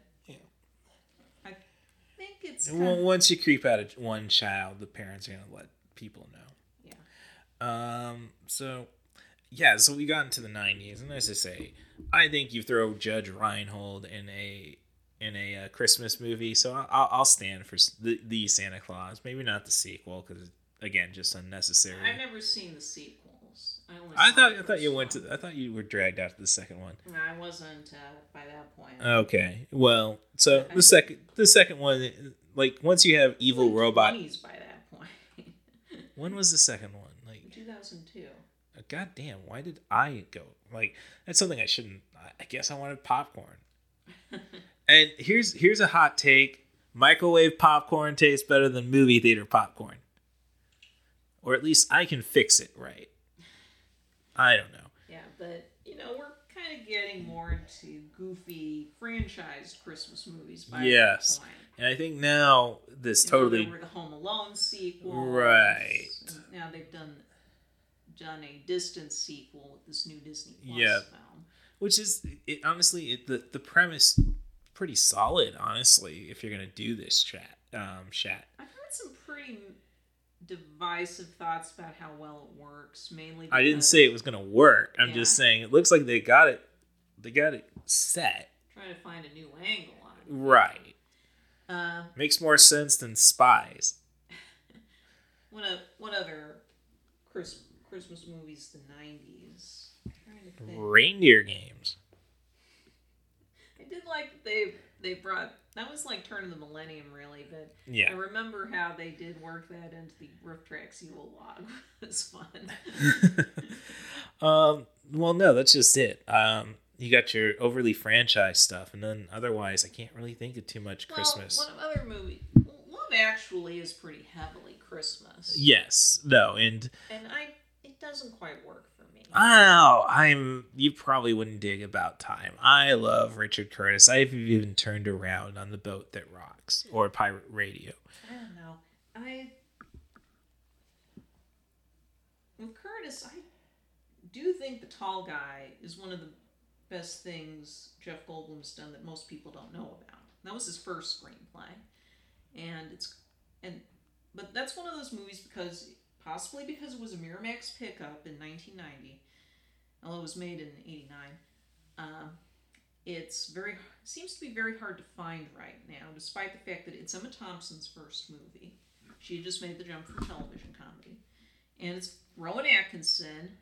once you creep out of one child, the parents are going to let people know. Yeah. So we got into the 90s, and as I say, I think you throw Judge Reinhold in a Christmas movie, so I'll stand for the Santa Claus. Maybe not the sequel, because, again, just unnecessary. I've never seen the sequels. I only only. I thought you went to. I thought you were dragged out to the second one. No, I wasn't by that point. Okay, well, so the second one, like once you have evil like robot. 20s by that point. When was the second one? Like 2002. God damn! Why did I go? Like that's something I shouldn't. I guess I wanted popcorn. And here's a hot take: microwave popcorn tastes better than movie theater popcorn. Or at least I can fix it right. I don't know. Yeah, but, you know, we're kind of getting more into goofy franchise Christmas movies by this point. And I think now this totally... They were the Home Alone sequel. Right. Now they've done a Distant sequel with this new Disney Plus film. Which is, honestly, the premise pretty solid, honestly, if you're going to do this chat. I've heard some pretty... divisive thoughts about how well it works, mainly because, I didn't say it was gonna work. I'm just saying it looks like they got it set. Trying to find a new angle on it. Right. Makes more sense than Spies. What other Christmas movies the 90s? Reindeer Games. I did like that they brought... That was like turn of the millennium, really, but I remember how they did work that into the RiffTrax Yule log. It was fun. Well, no, that's just it. You got your overly franchised stuff, and then otherwise, I can't really think of too much Christmas. Well, what other movie? Love Actually is pretty heavily Christmas. Yes, no, and it doesn't quite work for me. Oh, you probably wouldn't dig About Time. I love Richard Curtis. I've even turned around on The Boat That Rocks or Pirate Radio. I don't know. With Curtis, I do think The Tall Guy is one of the best things Jeff Goldblum's done that most people don't know about. That was his first screenplay. But that's one of those movies because... Possibly because it was a Miramax pickup in 1990, although it was made in 89. Seems to be very hard to find right now, despite the fact that it's Emma Thompson's first movie. She had just made the jump from television comedy. And it's Rowan Atkinson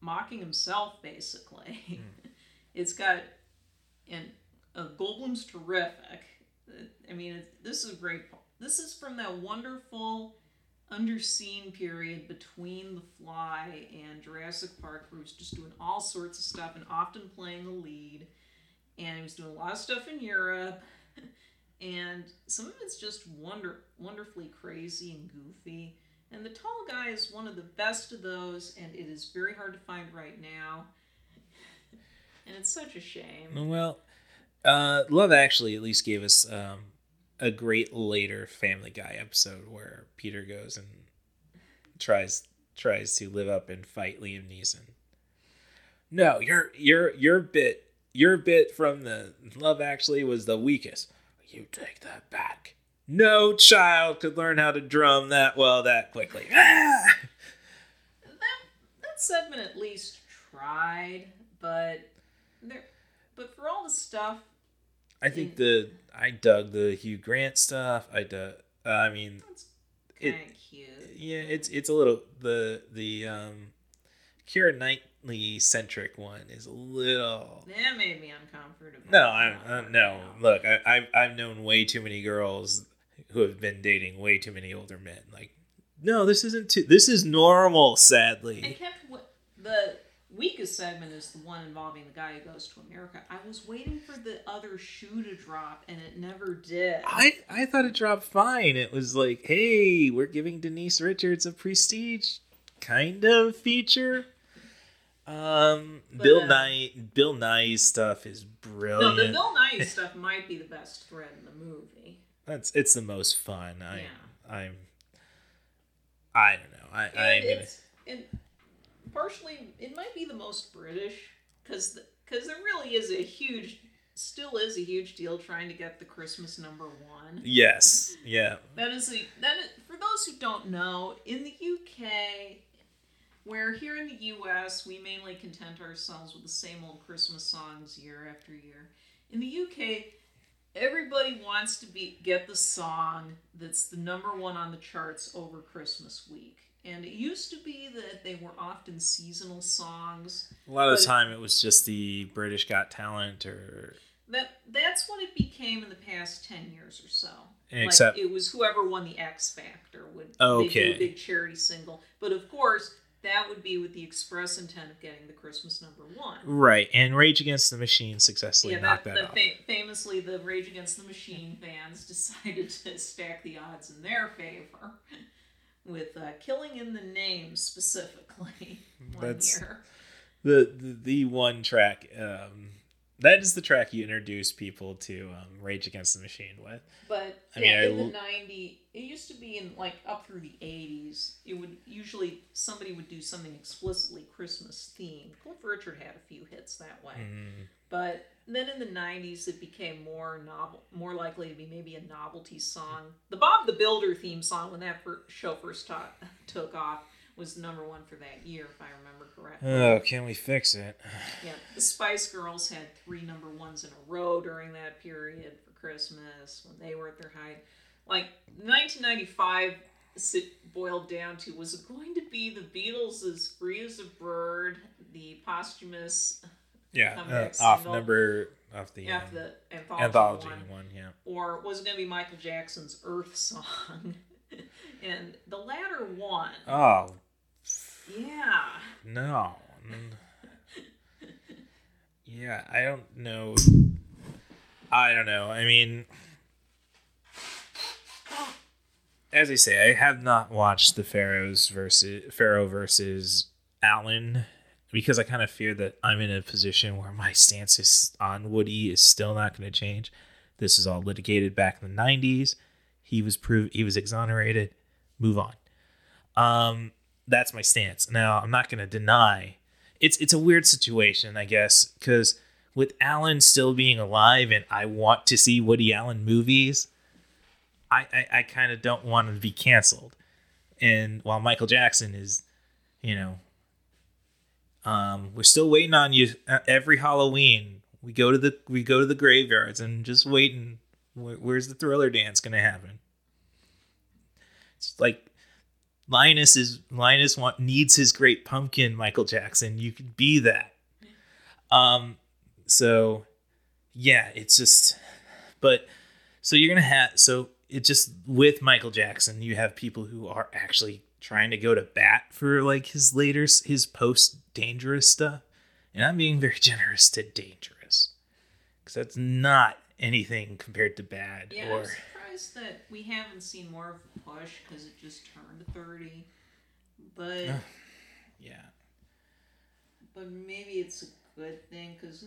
mocking himself, basically. It's got... Goldblum's terrific. I mean, this is a great... This is from that wonderful... underseen period between The Fly and Jurassic Park, where he was just doing all sorts of stuff and often playing the lead, and he was doing a lot of stuff in Europe, and some of it's just wonderfully crazy and goofy, and The Tall Guy is one of the best of those, and it is very hard to find right now, and it's such a shame. Well, Love Actually at least gave us a great later Family Guy episode where Peter goes and tries to live up and fight Liam Neeson. No, your bit from the Love Actually was the weakest. You take that back. No child could learn how to drum that well that quickly. Ah! That segment at least tried, but for all the stuff. I think I dug the Hugh Grant stuff. That's kind of cute. Yeah, it's a little the Keira Knightley centric one is a little. That made me uncomfortable. No, no. Look, I've known way too many girls who have been dating way too many older men. Like, no, this isn't too. This is normal. Sadly, I kept the. Weakest segment is the one involving the guy who goes to America. I was waiting for the other shoe to drop, and it never did. I thought it dropped fine. It was like, hey, we're giving Denise Richards a prestige kind of feature. Bill Nye's stuff is brilliant. No, the Bill Nye stuff might be the best thread in the movie. It's the most fun. I don't know. Partially, it might be the most British, because there really is still is a huge deal trying to get the Christmas number one. Yes, yeah. For those who don't know, in the UK, where here in the US we mainly content ourselves with the same old Christmas songs year after year. In the UK, everybody wants to get the song that's the number one on the charts over Christmas week. And it used to be that they were often seasonal songs. A lot of the time it was just the British Got Talent or... That's what it became in the past 10 years or so. Except... Like, it was whoever won the X Factor would do a big charity single. But of course, that would be with the express intent of getting the Christmas #1. Right, and Rage Against the Machine successfully knocked that off. Famously, the Rage Against the Machine fans decided to stack the odds in their favor. With Killing in the Name specifically, one year. The one track, that is the track you introduce people to Rage Against the Machine with. But in the 90s, it used to be in up through the 80s, it would usually, somebody would do something explicitly Christmas themed. Cliff Richard had a few hits that way. Mm. But then in the 90s, it became more likely to be maybe a novelty song. The Bob the Builder theme song, when that show first took off, was #1 for that year, if I remember correctly. Oh, can we fix it? Yeah, the Spice Girls had 3 #1s in a row during that period for Christmas, when they were at their height. 1995... It boiled down to, was it going to be the Beatles' Free as a Bird, the posthumous off the anthology one, yeah, or was it going to be Michael Jackson's Earth Song? And the latter one. Oh, yeah. No. Yeah, I don't know. I mean, as I say, I have not watched the Pharaoh versus Alan, because I kind of fear that I'm in a position where my stance is on Woody is still not going to change. This is all litigated back in the 90s. He was exonerated. Move on. That's my stance. Now, I'm not going to deny. It's a weird situation, I guess, because with Alan still being alive and I want to see Woody Allen movies, I kind of don't want to be canceled. And while Michael Jackson is, we're still waiting on you. Every Halloween, we go to the graveyards and just waiting. Where's the Thriller dance going to happen? It's like Linus needs his Great Pumpkin, Michael Jackson. You could be that. So yeah, it's just, but so you're going to have, so it just with Michael Jackson, you have people who are actually trying to go to bat for his post dangerous stuff. And I'm being very generous to dangerous, because that's not anything compared to bad. Yeah, I'm surprised that we haven't seen more of the push, because it just turned 30. But yeah, but maybe it's a good thing, because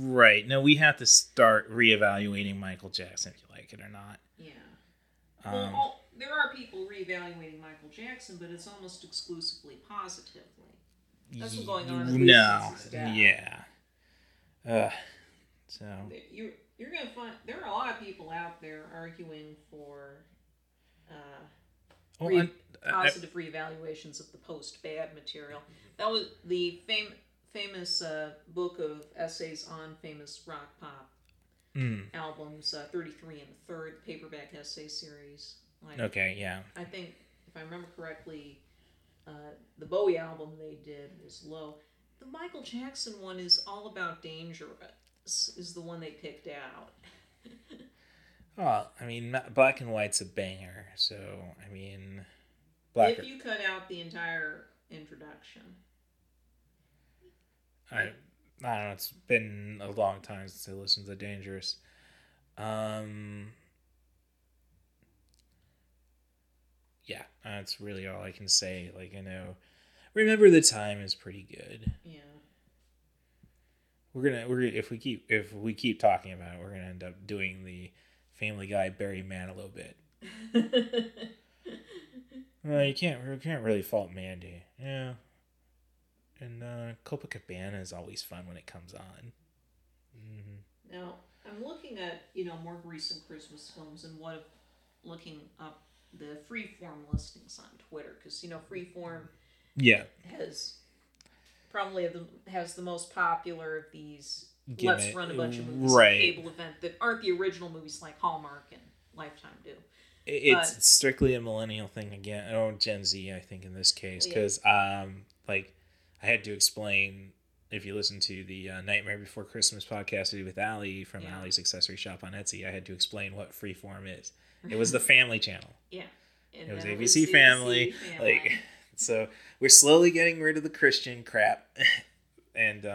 right. No, we have to start reevaluating Michael Jackson, if you like it or not. Yeah. There are people reevaluating Michael Jackson, but it's almost exclusively positively. That's what's going on. So you're gonna find there are a lot of people out there arguing for positive reevaluations of the post-bad material. That was the famous book of essays on famous rock pop albums, 33 and the Third, paperback essay series. I think, if I remember correctly, the Bowie album they did was low. The Michael Jackson one is all about dangerous, is the one they picked out. Well, I mean, Black and White's a banger, so, I mean... If you cut out the entire introduction... I don't know, it's been a long time since I listened to Dangerous. Yeah, that's really all I can say. Remember the Time is pretty good. Yeah. We're gonna if we keep talking about it, we're gonna end up doing the Family Guy Barry Manilow bit. Well, you can't really fault Mandy. Yeah. And Copacabana is always fun when it comes on. Mm-hmm. Now, I'm looking at, more recent Christmas films and looking up the Freeform listings on Twitter. Because, Freeform has the most popular of these let's run a bunch of movies on cable event that aren't the original movies like Hallmark and Lifetime do. It's strictly a millennial thing again. Oh, Gen Z, I think, in this case, because like I had to explain. If you listen to the Nightmare Before Christmas podcast I did with Allie from Allie's Accessory Shop on Etsy, I had to explain what Freeform is. It was the Family Channel. Yeah. And it was ABC Family. Like, so we're slowly getting rid of the Christian crap, and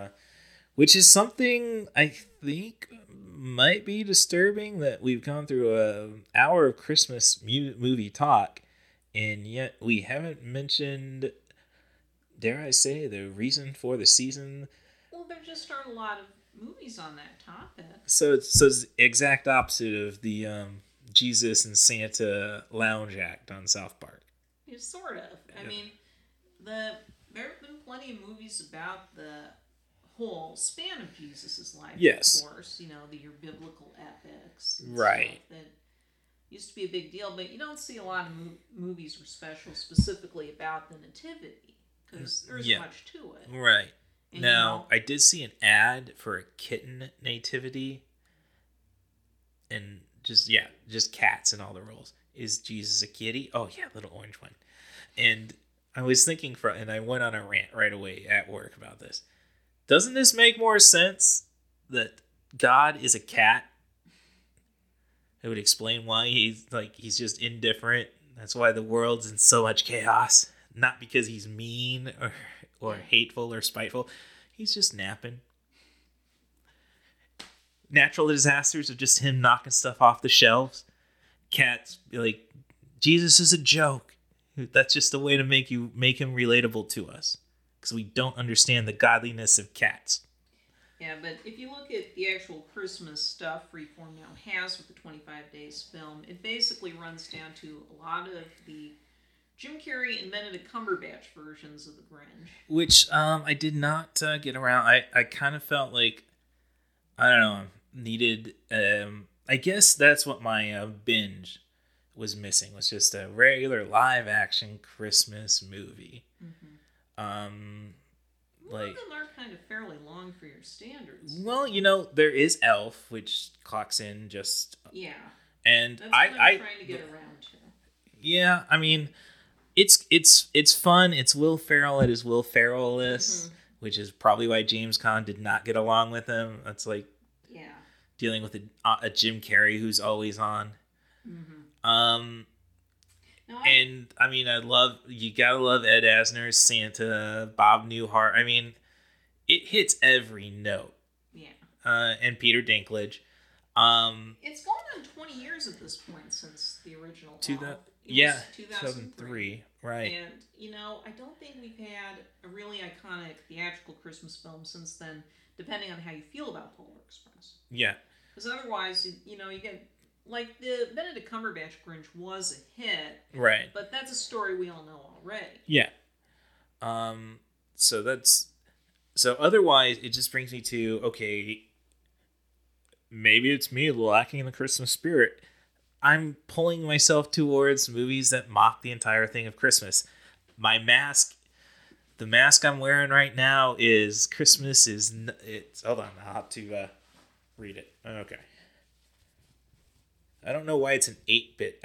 which is something I think might be disturbing that we've gone through an hour of Christmas movie talk, and yet we haven't mentioned... Dare I say, the reason for the season? Well, there just aren't a lot of movies on that topic. So it's the exact opposite of the Jesus and Santa Lounge Act on South Park. Yeah, sort of. Yeah. I mean, there have been plenty of movies about the whole span of Jesus' life, of course. You know, your biblical epics. Right. Used to be a big deal, but you don't see a lot of movies or specials specifically about the Nativity. Because there's much to it. Right. And now, I did see an ad for a kitten nativity. And just cats in all the roles. Is Jesus a kitty? Oh, yeah, little orange one. And I was thinking, and I went on a rant right away at work about this. Doesn't this make more sense that God is a cat? It would explain why he's just indifferent. That's why the world's in so much chaos. Not because he's mean or hateful or spiteful. He's just napping. Natural disasters are just him knocking stuff off the shelves. Cats be like, Jesus is a joke. That's just a way to make him relatable to us. Because we don't understand the godliness of cats. Yeah, but if you look at the actual Christmas stuff Freeform now has with the 25 Days film, it basically runs down to a lot of the Jim Carrey and Benedict Cumberbatch versions of The Grinch. Which I did not get around. I kind of felt like, I don't know, needed... I guess that's what my binge was missing. Was just a regular live-action Christmas movie. Mm-hmm. Well, them are kind of fairly long for your standards. Well, you know, there is Elf, which clocks in just... Yeah. And that's what I'm trying to get around to. Yeah, I mean... It's fun. It's Will Ferrell at his Will Ferrell-less, which is probably why James Caan did not get along with him. That's like dealing with a Jim Carrey who's always on. Mm-hmm. You gotta love Ed Asner's Santa, Bob Newhart. I mean, it hits every note. Yeah. And Peter Dinklage. It's going on 20 years at this point since the original. 2003, right. And, you know, I don't think we've had a really iconic theatrical Christmas film since then, depending on how you feel about Polar Express. Yeah. Because otherwise, you know, you get, like, the Benedict Cumberbatch Grinch was a hit. Right. But that's a story we all know already. Yeah. So otherwise, it just brings me to, okay, maybe it's me lacking in the Christmas spirit. I'm pulling myself towards movies that mock the entire thing of Christmas. My mask, the mask I'm wearing right now is Christmas is... hold on, I'll have to read it. Okay. I don't know why it's an 8-bit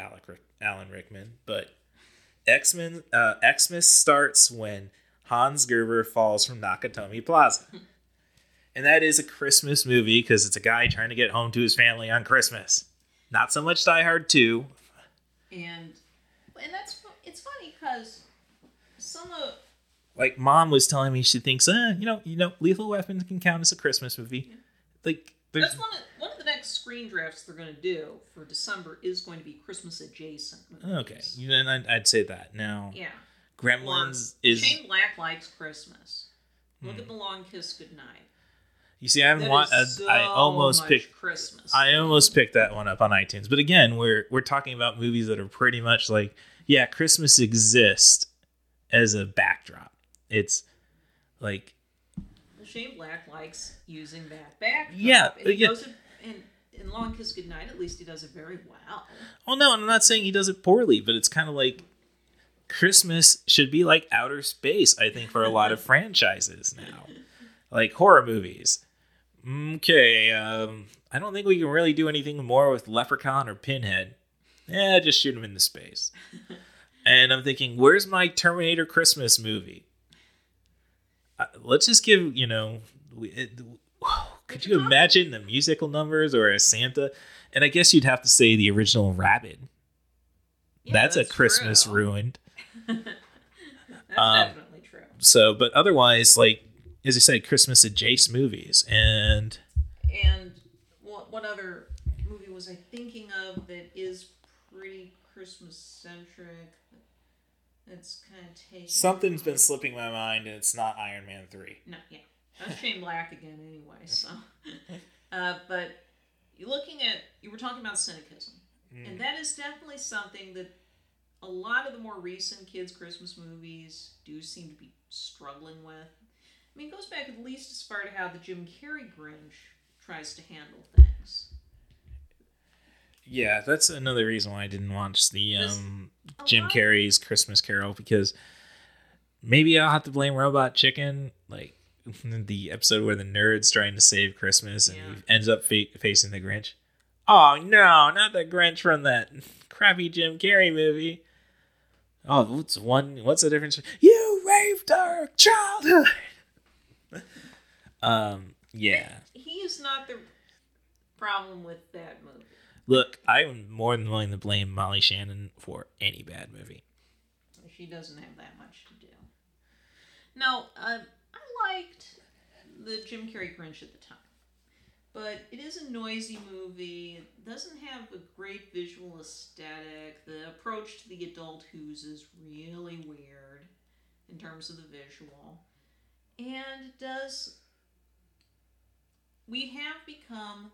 Alan Rickman, but Xmas starts when Hans Gruber falls from Nakatomi Plaza. And that is a Christmas movie because it's a guy trying to get home to his family on Christmas. Not so much Die Hard 2. And that's... It's funny because some of... Like, Mom was telling me she thinks, you know, Lethal Weapon can count as a Christmas movie. Yeah. Like, there's... That's one of the next screen drafts they're going to do for December is going to be Christmas-adjacent movies. Okay. Then I'd say that. Now... Yeah. Gremlins is... Shane Black likes Christmas. Look at The Long Kiss Goodnight. You see, I haven't watched. I almost picked that one up on iTunes, but again, we're talking about movies that are pretty much like, yeah, Christmas exists as a backdrop. It's like Shane Black likes using that backdrop. Yeah, and he does it, and in Long Kiss Goodnight, at least he does it very well. Oh no, and I'm not saying he does it poorly, but it's kind of like Christmas should be like outer space. I think for a lot of franchises now, like horror movies. Okay, I don't think we can really do anything more with Leprechaun or Pinhead. yeah, just shoot him into space. And I'm thinking, where's my Terminator Christmas movie? Let's just give, you know, could you imagine the musical numbers or a Santa? And I guess you'd have to say the original Rabbit. Yeah, that's a Christmas true. Ruined. That's definitely true. So, but otherwise, like, as I said, Christmas adjacent movies. And what other movie was I thinking of that is pretty Christmas centric? It's kind of taken. Something's been slipping my mind, and it's not Iron Man 3. No, yeah. That's Shane Black again, anyway. So, but you were talking about cynicism, and that is definitely something that a lot of the more recent kids' Christmas movies do seem to be struggling with. I mean, it goes back at least as far to how the Jim Carrey Grinch tries to handle things. Yeah, that's another reason why I didn't watch the Jim Carrey's Christmas Carol, because maybe I'll have to blame Robot Chicken, like the episode where the nerd's trying to save Christmas and he ends up facing the Grinch. Oh, no, not the Grinch from that crappy Jim Carrey movie. Oh, what's the difference? You raped our childhood! Yeah. He is not the problem with that movie. Look, I'm more than willing to blame Molly Shannon for any bad movie. She doesn't have that much to do. Now, I liked the Jim Carrey Grinch at the time. But it is a noisy movie. It doesn't have a great visual aesthetic. The approach to the adult who's is really weird in terms of the visual. And it does... We have become...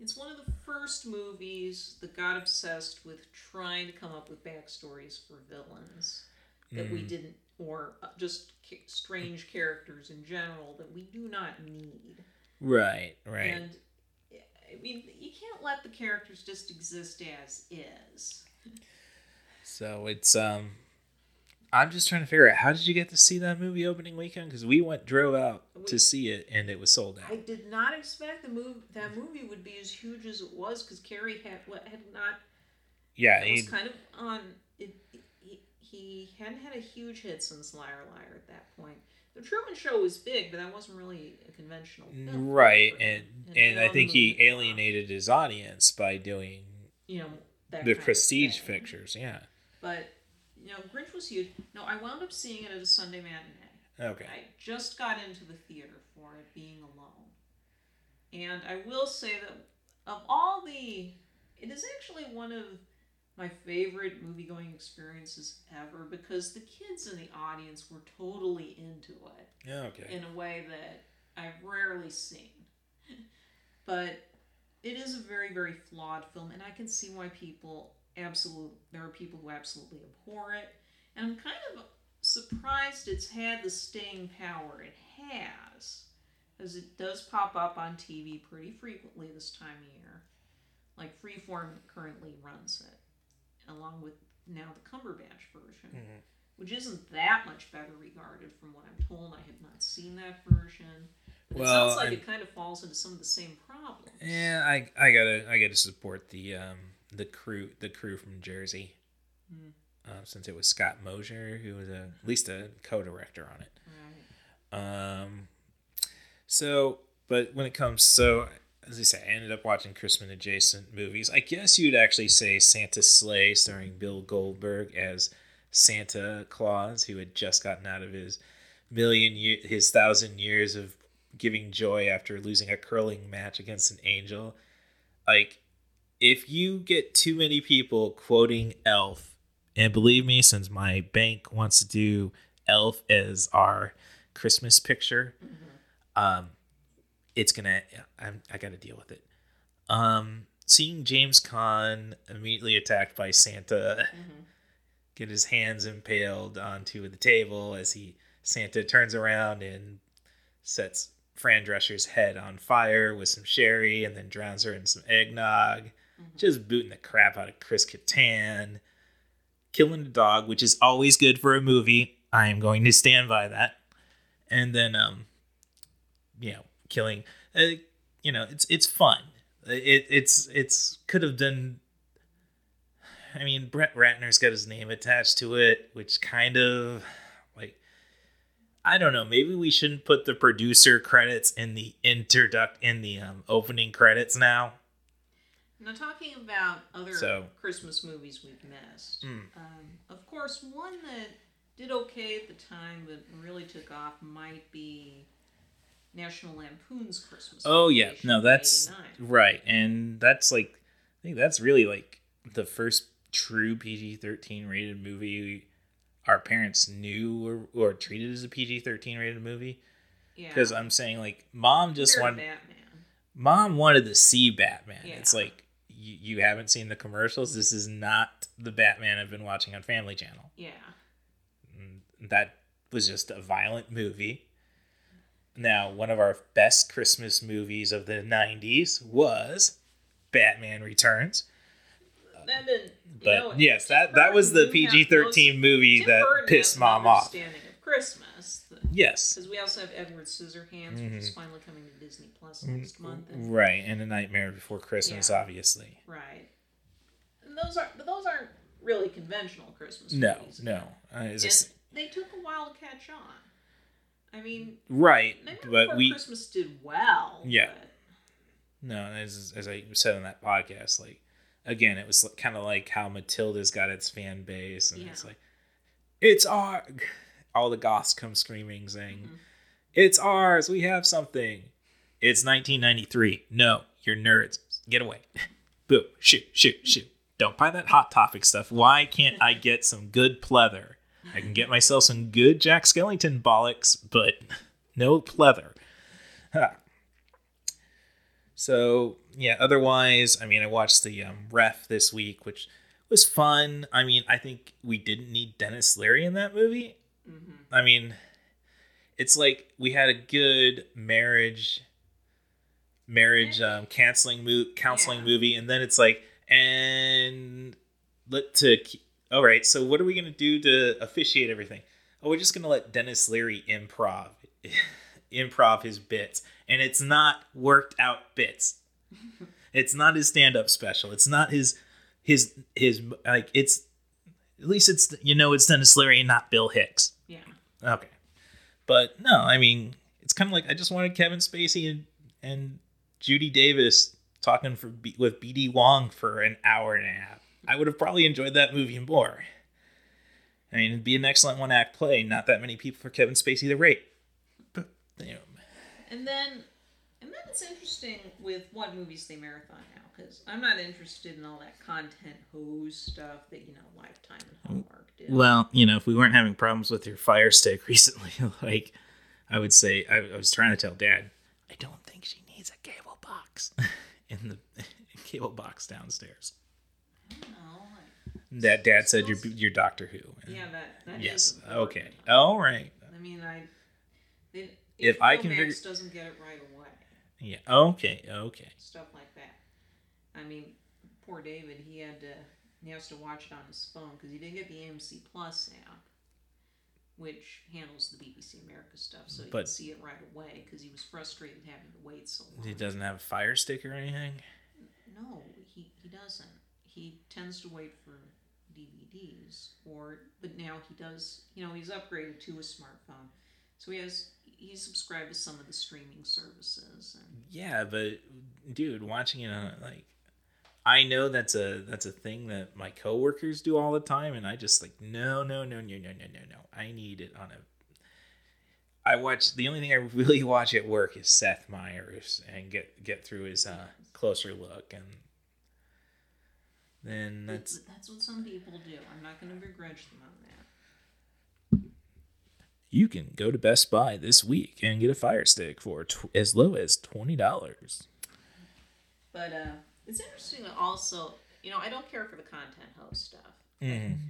It's one of the first movies that got obsessed with trying to come up with backstories for villains that we didn't, or just strange characters in general that we do not need. Right. And, I mean, you can't let the characters just exist as is. So it's, I'm just trying to figure out, how did you get to see that movie opening weekend? Because we drove out to see it, and it was sold out. I did not expect that movie would be as huge as it was, because Carrie had not... Yeah, he was kind of on... He hadn't had a huge hit since Liar Liar at that point. The Truman Show was big, but that wasn't really a conventional film. Right, and I think he alienated his audience by doing the prestige pictures, yeah. But... No, Grinch was huge. No, I wound up seeing it at a Sunday matinee. Okay. I just got into the theater for it, being alone. And I will say that of all it is actually one of my favorite movie-going experiences ever, because the kids in the audience were totally into it. Yeah, okay. In a way that I've rarely seen. But it is a very, very flawed film, and I can see why there are people who absolutely abhor it, and I'm kind of surprised it's had the staying power it has, as it does pop up on TV pretty frequently this time of year. Like Freeform currently runs it, along with now the Cumberbatch version, which isn't that much better regarded from what I'm told. I have not seen that version. Well, it sounds like it kind of falls into some of the same problems. Yeah, I gotta support the crew from Jersey, since it was Scott Mosier, who was at least a co-director on it. Right. As I say, I ended up watching Christmas adjacent movies. I guess you'd actually say Santa's Sleigh, starring Bill Goldberg as Santa Claus, who had just gotten out of his 1,000 years of giving joy after losing a curling match against an angel. Like, if you get too many people quoting Elf, and believe me, since my bank wants to do Elf as our Christmas picture, I got to deal with it. Seeing James Caan immediately attacked by Santa, get his hands impaled onto the table as Santa turns around and sets Fran Drescher's head on fire with some sherry and then drowns her in some eggnog. Just booting the crap out of Chris Kattan. Killing the dog, which is always good for a movie. I am going to stand by that. And then, killing. It's fun. It could have done I mean, Brett Ratner's got his name attached to it, which kind of, like, I don't know. Maybe we shouldn't put the producer credits in the opening credits now. Now, talking about other Christmas movies we've missed, of course, one that did okay at the time but really took off might be National Lampoon's Christmas. Oh, yeah. No, that's right. And that's like, I think that's really like the first true PG-13 rated movie our parents knew or treated as a PG-13 rated movie. Yeah. Because I'm saying, like, Mom just wanted to see Batman. Yeah. It's like, you haven't seen the commercials. This is not the Batman I've been watching on Family Channel. Yeah. That was just a violent movie. Now, one of our best Christmas movies of the 90s was Batman Returns. That didn't, yes, that was the PG-13 movie that pissed Mom off. Understanding of Christmas. Yes. Because we also have Edward Scissorhands, which is finally coming to Disney Plus next month. Right, and A Nightmare Before Christmas, obviously. Right. And those aren't really conventional Christmas movies. No. They took a while to catch on. I mean, right, but Christmas did well. Yeah. But... No, as I said on that podcast, like, again, it was kind of like how Matilda's got its fan base, and it's like, it's our... All the goths come screaming, saying, it's ours, we have something. It's 1993. No, you're nerds. Get away. Boo, shoot. Don't buy that Hot Topic stuff. Why can't I get some good pleather? I can get myself some good Jack Skellington bollocks, but no pleather. Huh. So, yeah, otherwise, I mean, I watched the Ref this week, which was fun. I mean, I think we didn't need Dennis Leary in that movie. Mm-hmm. I mean, it's like we had a good marriage counseling movie, and then it's like, all right, so what are we going to do to officiate everything? Oh, we're just going to let Dennis Leary improv his bits. And it's not worked out bits. It's not his stand-up special. It's not his like, it's, at least it's, you know, it's Dennis Leary and not Bill Hicks. Yeah. Okay. But no, I mean, it's kind of like, I just wanted Kevin Spacey and Judy Davis talking with B.D. Wong for an hour and a half. I would have probably enjoyed that movie more. I mean, it'd be an excellent one-act play. Not that many people for Kevin Spacey to rate. But, you know. And then it's interesting with what movies they marathon now, because I'm not interested in all that content hose stuff that, you know, Lifetime and Hallmark did. Well, you know, if we weren't having problems with your Fire Stick recently, like, I would say, I was trying to tell Dad, I don't think she needs a cable box in the cable box downstairs. That Dad said you're Doctor Who. Yeah, that yes. Is okay. All right. I mean, if I can figure... doesn't get it right away. Yeah. Okay. Stuff like that. I mean, poor David. He has to watch it on his phone because he didn't get the AMC Plus app, which handles the BBC America stuff, so he could see it right away because he was frustrated having to wait so long. He doesn't have a Fire Stick or anything. No, he doesn't. He tends to wait for DVDs, but now he does, you know, he's upgraded to a smartphone. So he's subscribed to some of the streaming services. And... Yeah, but dude, watching it on, like, I know that's a thing that my coworkers do all the time, and I just like, no. I need it on a, I watch, the only thing I really watch at work is Seth Meyers and get through his Closer Look, and then that's what some people do. I'm not going to begrudge them on that. You can go to Best Buy this week and get a Fire Stick for as low as $20. But it's interesting that also, you know, I don't care for the content host stuff. Mm-hmm.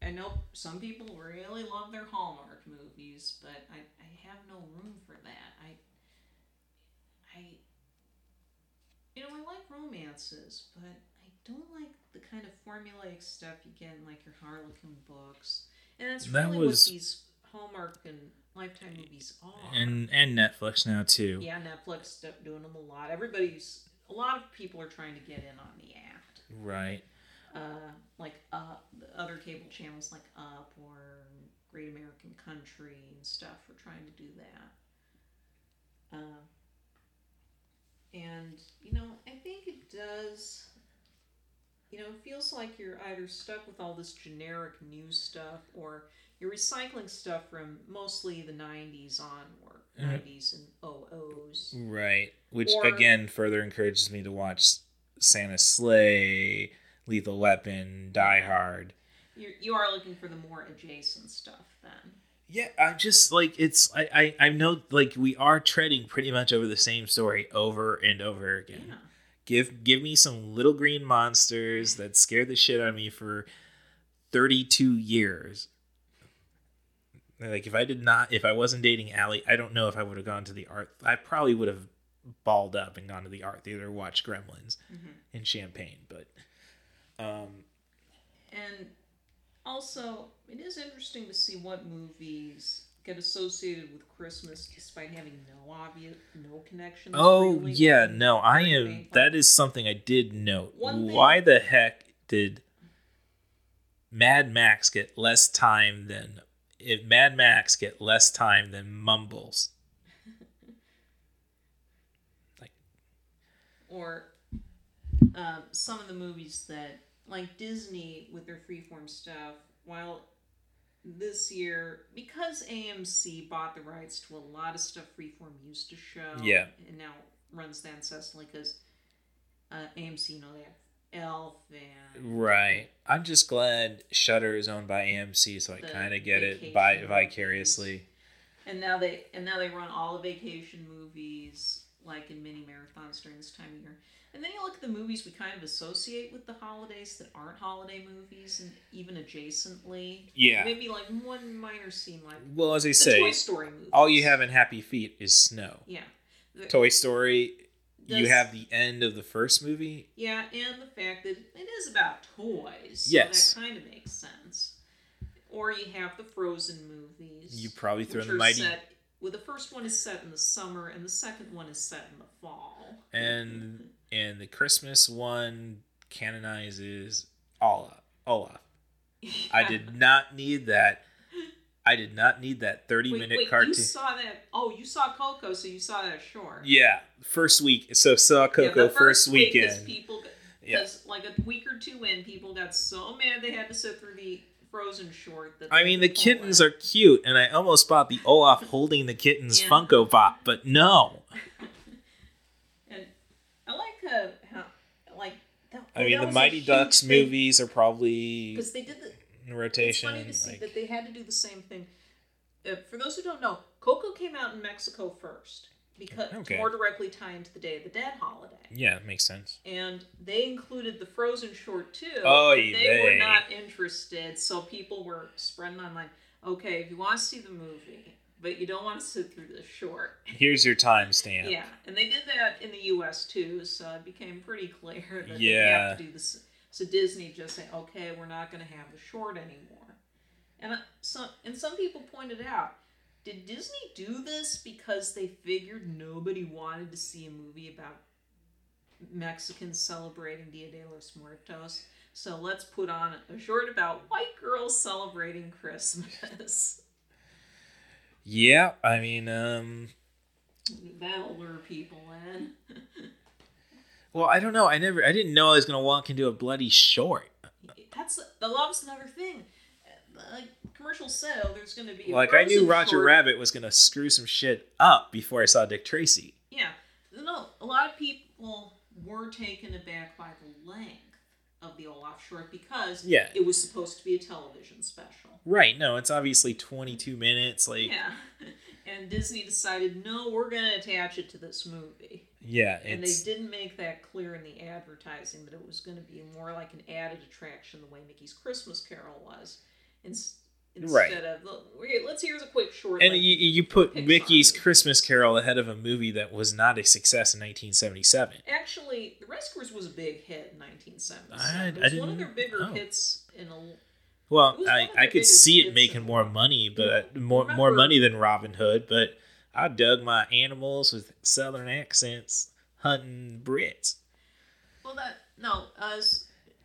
I know some people really love their Hallmark movies, but I have no room for that. You know, I like romances, but I don't like the kind of formulaic stuff you get in, like, your Harlequin books. And that's what these Hallmark and Lifetime movies are. And Netflix now, too. Yeah, Netflix doing them a lot. Everybody's a lot of people are trying to get in on the act. Right. The other cable channels like Up or Great American Country and stuff are trying to do that. I think it does... it feels like you're either stuck with all this generic news stuff or you're recycling stuff from mostly the 90s onward, 90s and 00s. Right, which again further encourages me to watch Santa's Sleigh, Lethal Weapon, Die Hard. You are looking for the more adjacent stuff then. Yeah, I'm just like, I know like we are treading pretty much over the same story over and over again. Yeah. Give me some little green monsters that scared the shit out of me for 32 years. Like, if I wasn't dating Allie, I don't know if I would have gone to the art. I probably would have balled up and gone to the art theater, watched Gremlins and Champagne. But, and also, it is interesting to see what movies get associated with Christmas despite having no connection. Oh really, yeah, no, I am. That is something I did note. Why the heck did Mad Max get less time than Mumbles? Like, or some of the movies that like Disney with their Freeform stuff, while this year, because AMC bought the rights to a lot of stuff Freeform used to show, yeah, and now runs that incessantly because AMC, they have Elf and... Right. I'm just glad Shudder is owned by AMC, so I kind of get it vicariously. And now they run all the vacation movies, like in mini marathons during this time of year. And then you look at the movies we kind of associate with the holidays that aren't holiday movies, and even adjacently. Yeah. Maybe like one minor scene, like well, as I say, Toy Story movies. All you have in Happy Feet is snow. Yeah. Toy Story, you have the end of the first movie. Yeah, and the fact that it is about toys. Yes. So that kind of makes sense. Or you have the Frozen movies. You probably throw the Mighty... Well, the first one is set in the summer, and the second one is set in the fall. And the Christmas one canonizes Olaf. Yeah. I did not need that. 30-minute cartoon. You saw that? Oh, you saw Coco, so you saw that short. Yeah, first week. So saw Coco first weekend. Because a week or two in, people got so mad they had to sit through the Frozen short. That I mean, the kittens are cute, and I almost bought the Olaf holding the kittens Funko Pop, but no. And I like the Mighty Ducks movies are probably because they did the rotation. It's funny to see that they had to do the same thing. For those who don't know, Coco came out in Mexico first because more directly tied to the Day of the Dead holiday. Yeah, that makes sense. And they included the Frozen short too. Oh, they were not interested, so people were spreading online. Okay, if you want to see the movie, but you don't want to sit through the short, here's your timestamp. Yeah, and they did that in the U.S. too, so it became pretty clear that they have to do this. So Disney just said, okay, we're not going to have the short anymore. And some people pointed out, did Disney do this because they figured nobody wanted to see a movie about Mexicans celebrating Dia de los Muertos? So let's put on a short about white girls celebrating Christmas. Yeah, I mean... that'll lure people in. Well, I don't know. I didn't know I was going to walk into a bloody short. Love's another thing. Like, commercial sale, there's going to be I knew Roger Rabbit was going to screw some shit up before I saw Dick Tracy. Yeah. No, a lot of people were taken aback by the length of the Olaf short because it was supposed to be a television special. Right. No, it's obviously 22 minutes. Yeah. And Disney decided, no, we're going to attach it to this movie. Yeah. And they didn't make that clear in the advertising that it was going to be more like an added attraction the way Mickey's Christmas Carol was. Instead of, let's hear a quick short. And you put Mickey's Christmas Carol ahead of a movie that was not a success in 1977. Actually, The Rescuers was a big hit in 1977. It was one of their bigger hits in a... Well, I could see it making more money, but more money than Robin Hood, but I dug my animals with Southern accents. hunting Brits. Well,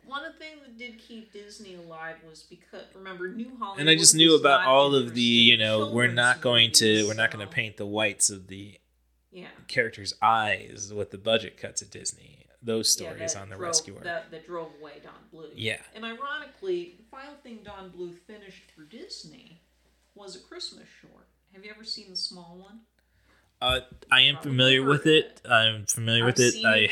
one of the things that did keep Disney alive was because, remember, New Hollywood. And I just knew about all of the, we're not going to paint the whites of the characters' eyes with the budget cuts at Disney. Those stories on The Rescuer. That drove away Don Bluth. Yeah. And ironically, the final thing Don Bluth finished for Disney was a Christmas short. Have you ever seen the small one? I am familiar with it. I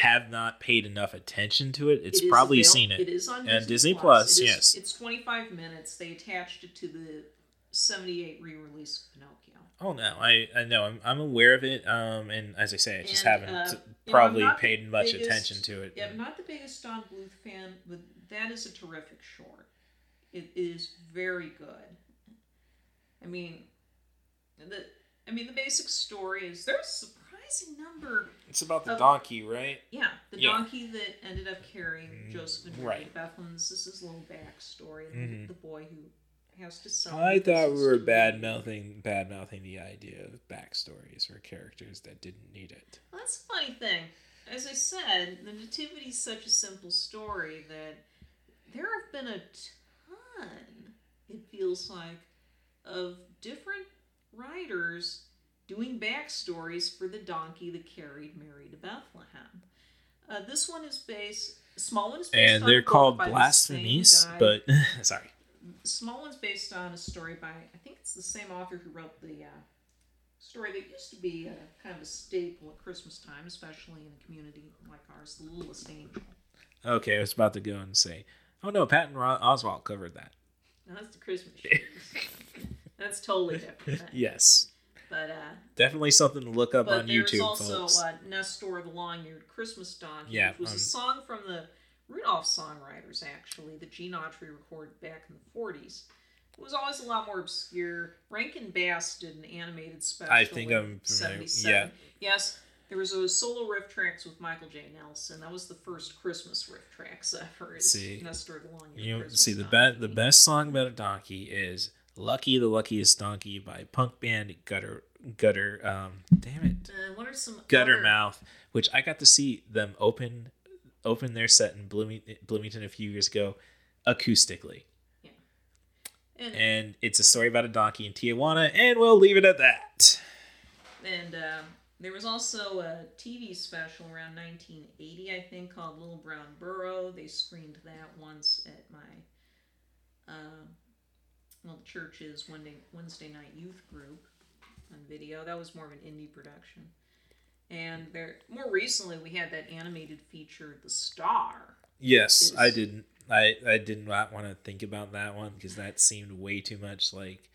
have not paid enough attention to it. It's probably seen it. It is on Disney Plus. Yes. It's 25 minutes. They attached it to the 78 re-release of Pinocchio. Oh no, I know. I'm aware of it. And as I say, I just haven't probably paid much attention to it. Yeah, I'm not the biggest Don Bluth fan, but that is a terrific short. It is very good. The basic story is there's a surprising number. It's about the donkey, right? Yeah, donkey that ended up carrying Joseph and Mary Bethlehem's. This is a little backstory. Mm-hmm. The boy who has to sell. I thought we were bad mouthing the idea of backstories for characters that didn't need it. Well, that's a funny thing. As I said, the Nativity is such a simple story that there have been a ton. It feels like of different writers doing backstories for the donkey that carried Mary to Bethlehem. This one is based... Small one's based and on... And they're called blasphemies, but... Sorry. Small one's based on a story by... I think it's the same author who wrote the story that used to be kind of a staple at Christmas time, especially in a community like ours, The Littlest Angel. Okay, I was about to go and say... Oh no, Patton Oswalt covered that. No, that's the Christmas show. That's totally different. Yes. But, definitely something to look up on YouTube, folks. But there's also Nestor of the Long-Eared Christmas Donkey, which was a song from the Rudolph songwriters, actually, that Gene Autry recorded back in the 40s. It was always a lot more obscure. Rankin Bass did an animated special in 77. Yeah. Yes, there was a solo RiffTrax with Michael J. Nelson. That was the first Christmas RiffTrax ever. Nestor of the Long-Eared Christmas Donkey. The best song about a donkey is... Lucky the Luckiest Donkey by punk band Gutter. Damn it. What are some Guttermouth, which I got to see them open their set in Bloomington a few years ago, acoustically. Yeah. And it's a story about a donkey in Tijuana, and we'll leave it at that. And there was also a TV special around 1980, I think, called Little Brown Burro. They screened that once at my. The church's Wednesday night youth group on video. That was more of an indie production. And more recently, we had that animated feature, The Star. Yes, I didn't. I did not want to think about that one because that seemed way too much like.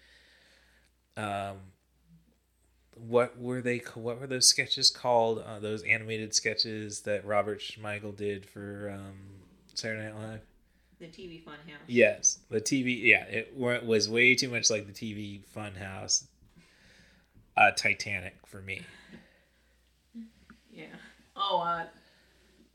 What were those sketches called? Those animated sketches that Robert Schmeigel did for Saturday Night Live. The TV Funhouse. Yes, the TV. Yeah, it was way too much like the TV Funhouse Titanic for me. Yeah. Oh,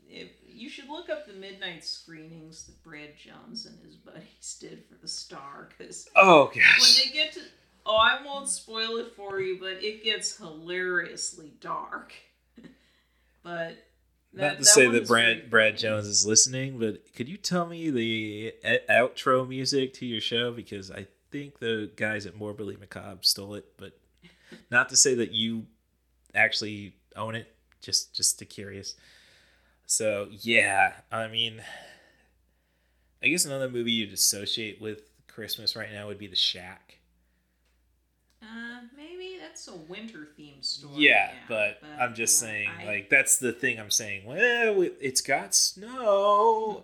you should look up the midnight screenings that Brad Jones and his buddies did for The Star, because oh gosh, when they get to I won't spoil it for you, but it gets hilariously dark. But. Not to say that Brad Jones is listening, but could you tell me the outro music to your show? Because I think the guys at Morbidly Macabre stole it, but not to say that you actually own it, just to curious. So, yeah, I mean, I guess another movie you'd associate with Christmas right now would be The Shack. Maybe that's a winter-themed story. Yeah, but I'm just saying, that's the thing I'm saying. Well, it's got snow.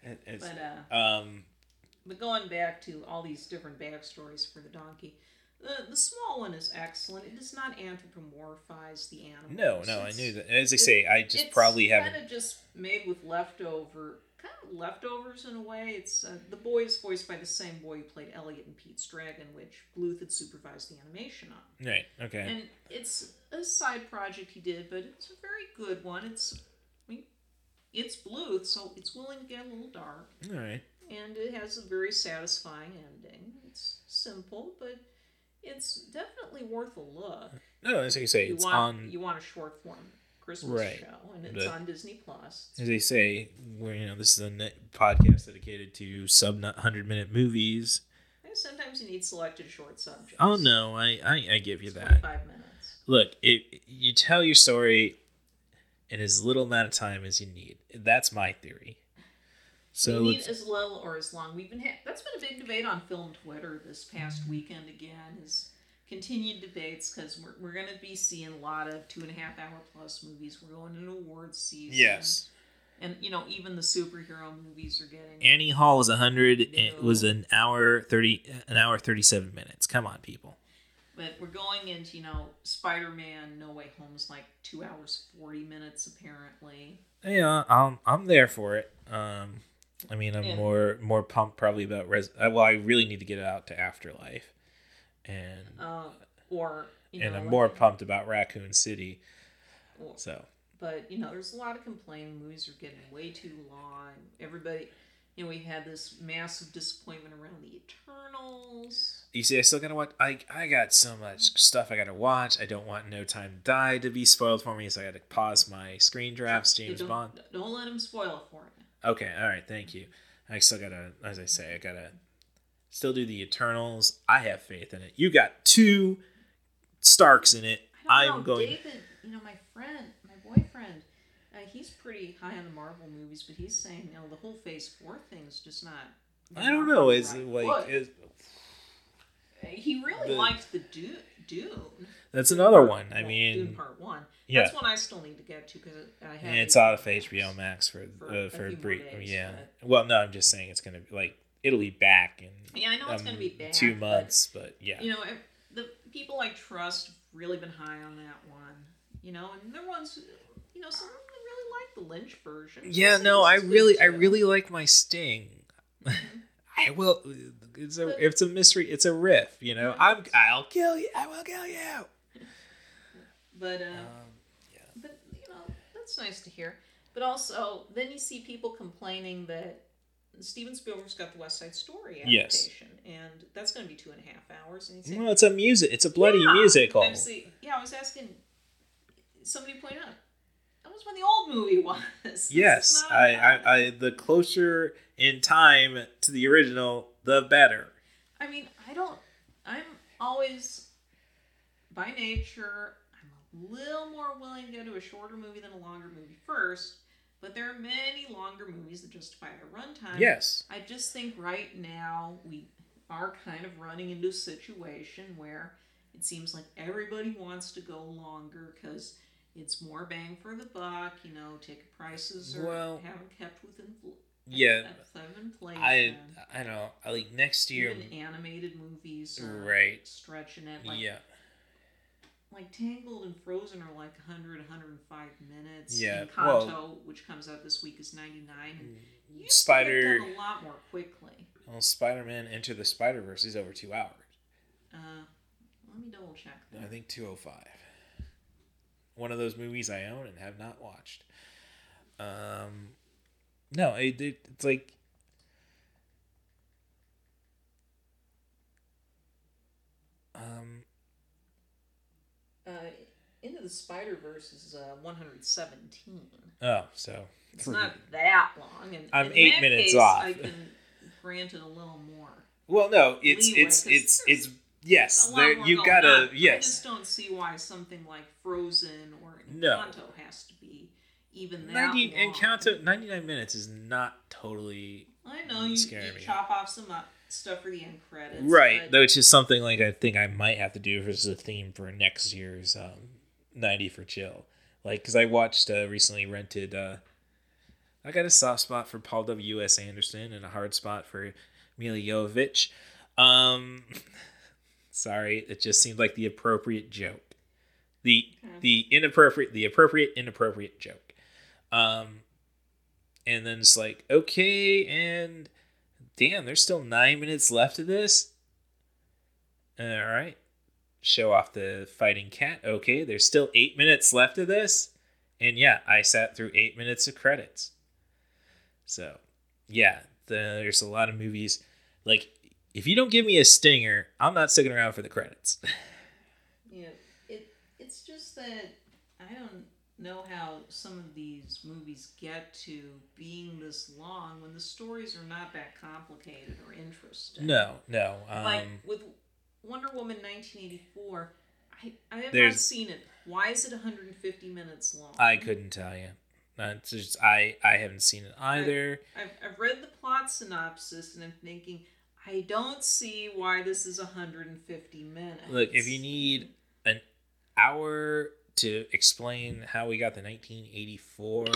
But going back to all these different backstories for the donkey, the small one is excellent. It does not anthropomorphize the animal. No, I knew that. As I say, I just probably haven't... It's kind of just made with leftovers in a way. It's the boy is voiced by the same boy who played Elliot in Pete's Dragon, which Bluth had supervised the animation on. Right, okay. And it's a side project he did, but it's a very good one. It's Bluth, so it's willing to get a little dark. All right. And it has a very satisfying ending. It's simple, but it's definitely worth a look. No, as you say, it's on... You want a short form. Christmas show, and it's on Disney Plus. As they say, we're, you know, this is a podcast dedicated to sub 100-minute movies. Sometimes you need selected short subjects. Oh no, I give you that. 5 minutes. Look, you tell your story in as little amount of time as you need. That's my theory. So you need as little or as long. That's been a big debate on film Twitter this past weekend again. Is continued debates because we're going to be seeing a lot of 2.5 hour plus movies. We're going into awards season. Yes. And, you know, even the superhero movies are getting... Annie Hall was 100. It was an hour 37 minutes. Come on, people. But we're going into, you know, Spider-Man No Way Home's like 2 hours 40 minutes, apparently. Yeah, I'm there for it. I mean, I'm more pumped probably about... I really need to get out to Afterlife. And... I'm more pumped about Raccoon City. Or, so... But, you know, there's a lot of complaining. Movies are getting way too long. Everybody, you know, we had this massive disappointment around the Eternals. You see, I still got to watch. I got so much stuff I got to watch. I don't want No Time to Die to be spoiled for me, so I got to pause my screen drafts, James Bond. Don't let him spoil it for you. Okay, all right, thank you. I still got to, as I say, I got to still do the Eternals. I have faith in it. You got 2 Starks in it. David, you know, my friend. Boyfriend, he's pretty high on the Marvel movies, but he's saying, you know, the whole Phase 4 thing's just not... I don't know. He really liked the Dune. That's another one. I mean, Dune Part 1. Yeah. That's one I still need to get to because I have... It's out of HBO Max for a brief... Yeah. But... Well, no, I'm just saying it's going to be like... It'll be back in... Yeah, I know it's going to be back. 2 months, but yeah. You know, the people I trust have really been high on that one. You know, and they're ones, you know, some of them really like the Lynch version. Yeah, no, I really like my Sting. Mm-hmm. I will, it's a mystery, it's a riff, you know. I'll kill you, I will kill you. But, yeah. But, you know, that's nice to hear. But also, then you see people complaining that Steven Spielberg's got the West Side Story adaptation, and that's going to be 2.5 hours. And he's saying, well, it's a bloody musical. I was asking... Somebody point out that was when the old movie was. Yes, I the closer in time to the original, the better. I mean, I'm always, by nature, I'm a little more willing to go to a shorter movie than a longer movie first, but there are many longer movies that justify their runtime. Yes. I just think right now we are kind of running into a situation where it seems like everybody wants to go longer because... It's more bang for the buck, you know, ticket prices are haven't kept within inflation. I don't know. Like next year, even animated movies are stretching it. Like, like Tangled and Frozen are like 100, 105 minutes. Yeah. And Encanto, which comes out this week, is 99. You get done a lot more quickly. Well, Spider-Man Enter the Spider-Verse is over 2 hours. Let me double check that. I think 205. One of those movies I own and have not watched. No, it's like... Into the Spider-Verse is 117. Oh, so... It's not that long. And, I'm 8 minutes off. I can grant it a little more. Well, no, it's yes, there you gotta. Yes, I just don't see why something like Frozen or Encanto has to be even that long. Encanto 99 minutes is not totally. I know you chop off some stuff for the end credits, right? Though, which is something like I think I might have to do versus a theme for next year's 90 for Chill, like because I watched recently rented. I got a soft spot for Paul W.S. Anderson and a hard spot for Mila Jovovich. Sorry, it just seemed like the appropriate joke. The appropriate joke. And then it's like, okay, and damn, there's still 9 minutes left of this. All right. Show off the fighting cat. Okay, there's still 8 minutes left of this. And yeah, I sat through 8 minutes of credits. So, yeah, there's a lot of movies like... If you don't give me a stinger, I'm not sticking around for the credits. Yeah, it's just that I don't know how some of these movies get to being this long when the stories are not that complicated or interesting. No. Like with Wonder Woman 1984, I have not seen it. Why is it 150 minutes long? I couldn't tell you. I haven't seen it either. I've read the plot synopsis and I'm thinking, I don't see why this is 150 minutes. Look, if you need an hour to explain how we got the 1984...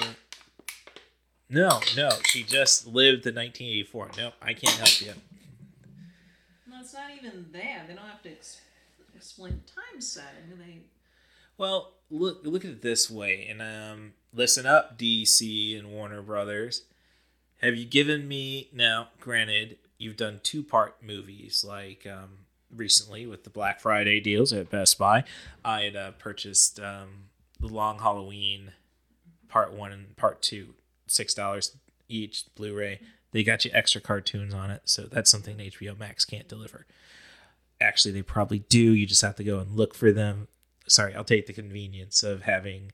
No, she just lived the 1984. No, I can't help you. No, it's not even that. They don't have to explain the time set. Well, look at it this way, and listen up, DC and Warner Brothers. Have you given me... Now, granted, you've done two-part movies, like recently with the Black Friday deals at Best Buy. I had purchased The Long Halloween Part 1 and Part 2, $6 each Blu-ray. They got you extra cartoons on it, so that's something HBO Max can't deliver. Actually, they probably do. You just have to go and look for them. Sorry, I'll take the convenience of having...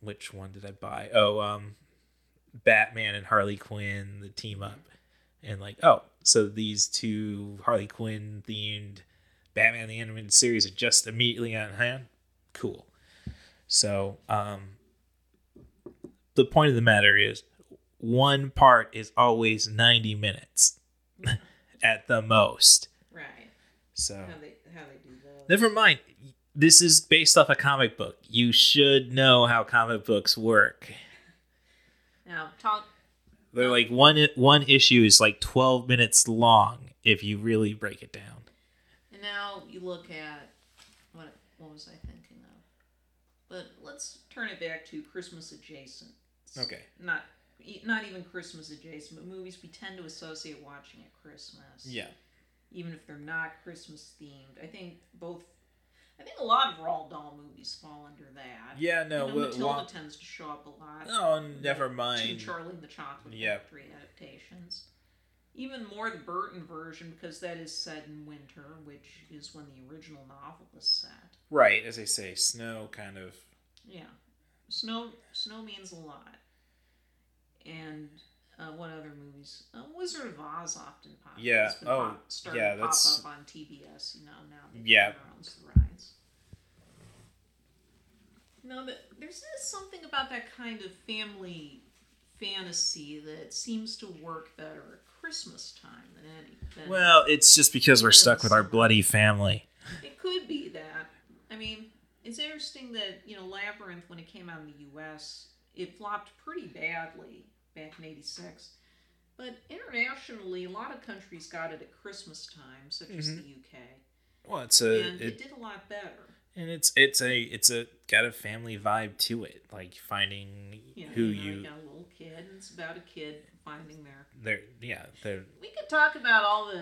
which one did I buy? Oh, Batman and Harley Quinn, the team up. And so these two Harley Quinn themed Batman the Animated Series are just immediately on hand? Cool. So the point of the matter is one part is always 90 minutes at the most. Right. So how they do that. Never mind. This is based off a comic book. You should know how comic books work. Now, they're like one issue is like 12 minutes long if you really break it down. And now you look at what was I thinking of? But let's turn it back to Christmas adjacent. Okay. Not even Christmas adjacent, but movies we tend to associate watching at Christmas. Yeah. Even if they're not Christmas themed. I think a lot of Roald Dahl movies fall under that. Yeah, no. Matilda tends to show up a lot. Oh, never mind. Two Charlie and the Chocolate Factory adaptations. Even more the Burton version, because that is set in winter, which is when the original novel was set. Right, as they say, snow kind of... Yeah. Snow means a lot. And what other movies? Wizard of Oz often pops up. Yeah, pop up on TBS, now they announce the rides. No, there's something about that kind of family fantasy that seems to work better at Christmas time than any. Well, it's just because we're stuck with our bloody family. It could be that. I mean, it's interesting that, Labyrinth, when it came out in the U.S., it flopped pretty badly back in 86, but internationally a lot of countries got it at Christmas time, such as the UK. Well, it did a lot better. And it's got a family vibe to it, like finding you got a little kid, and it's about a kid finding their. We could talk about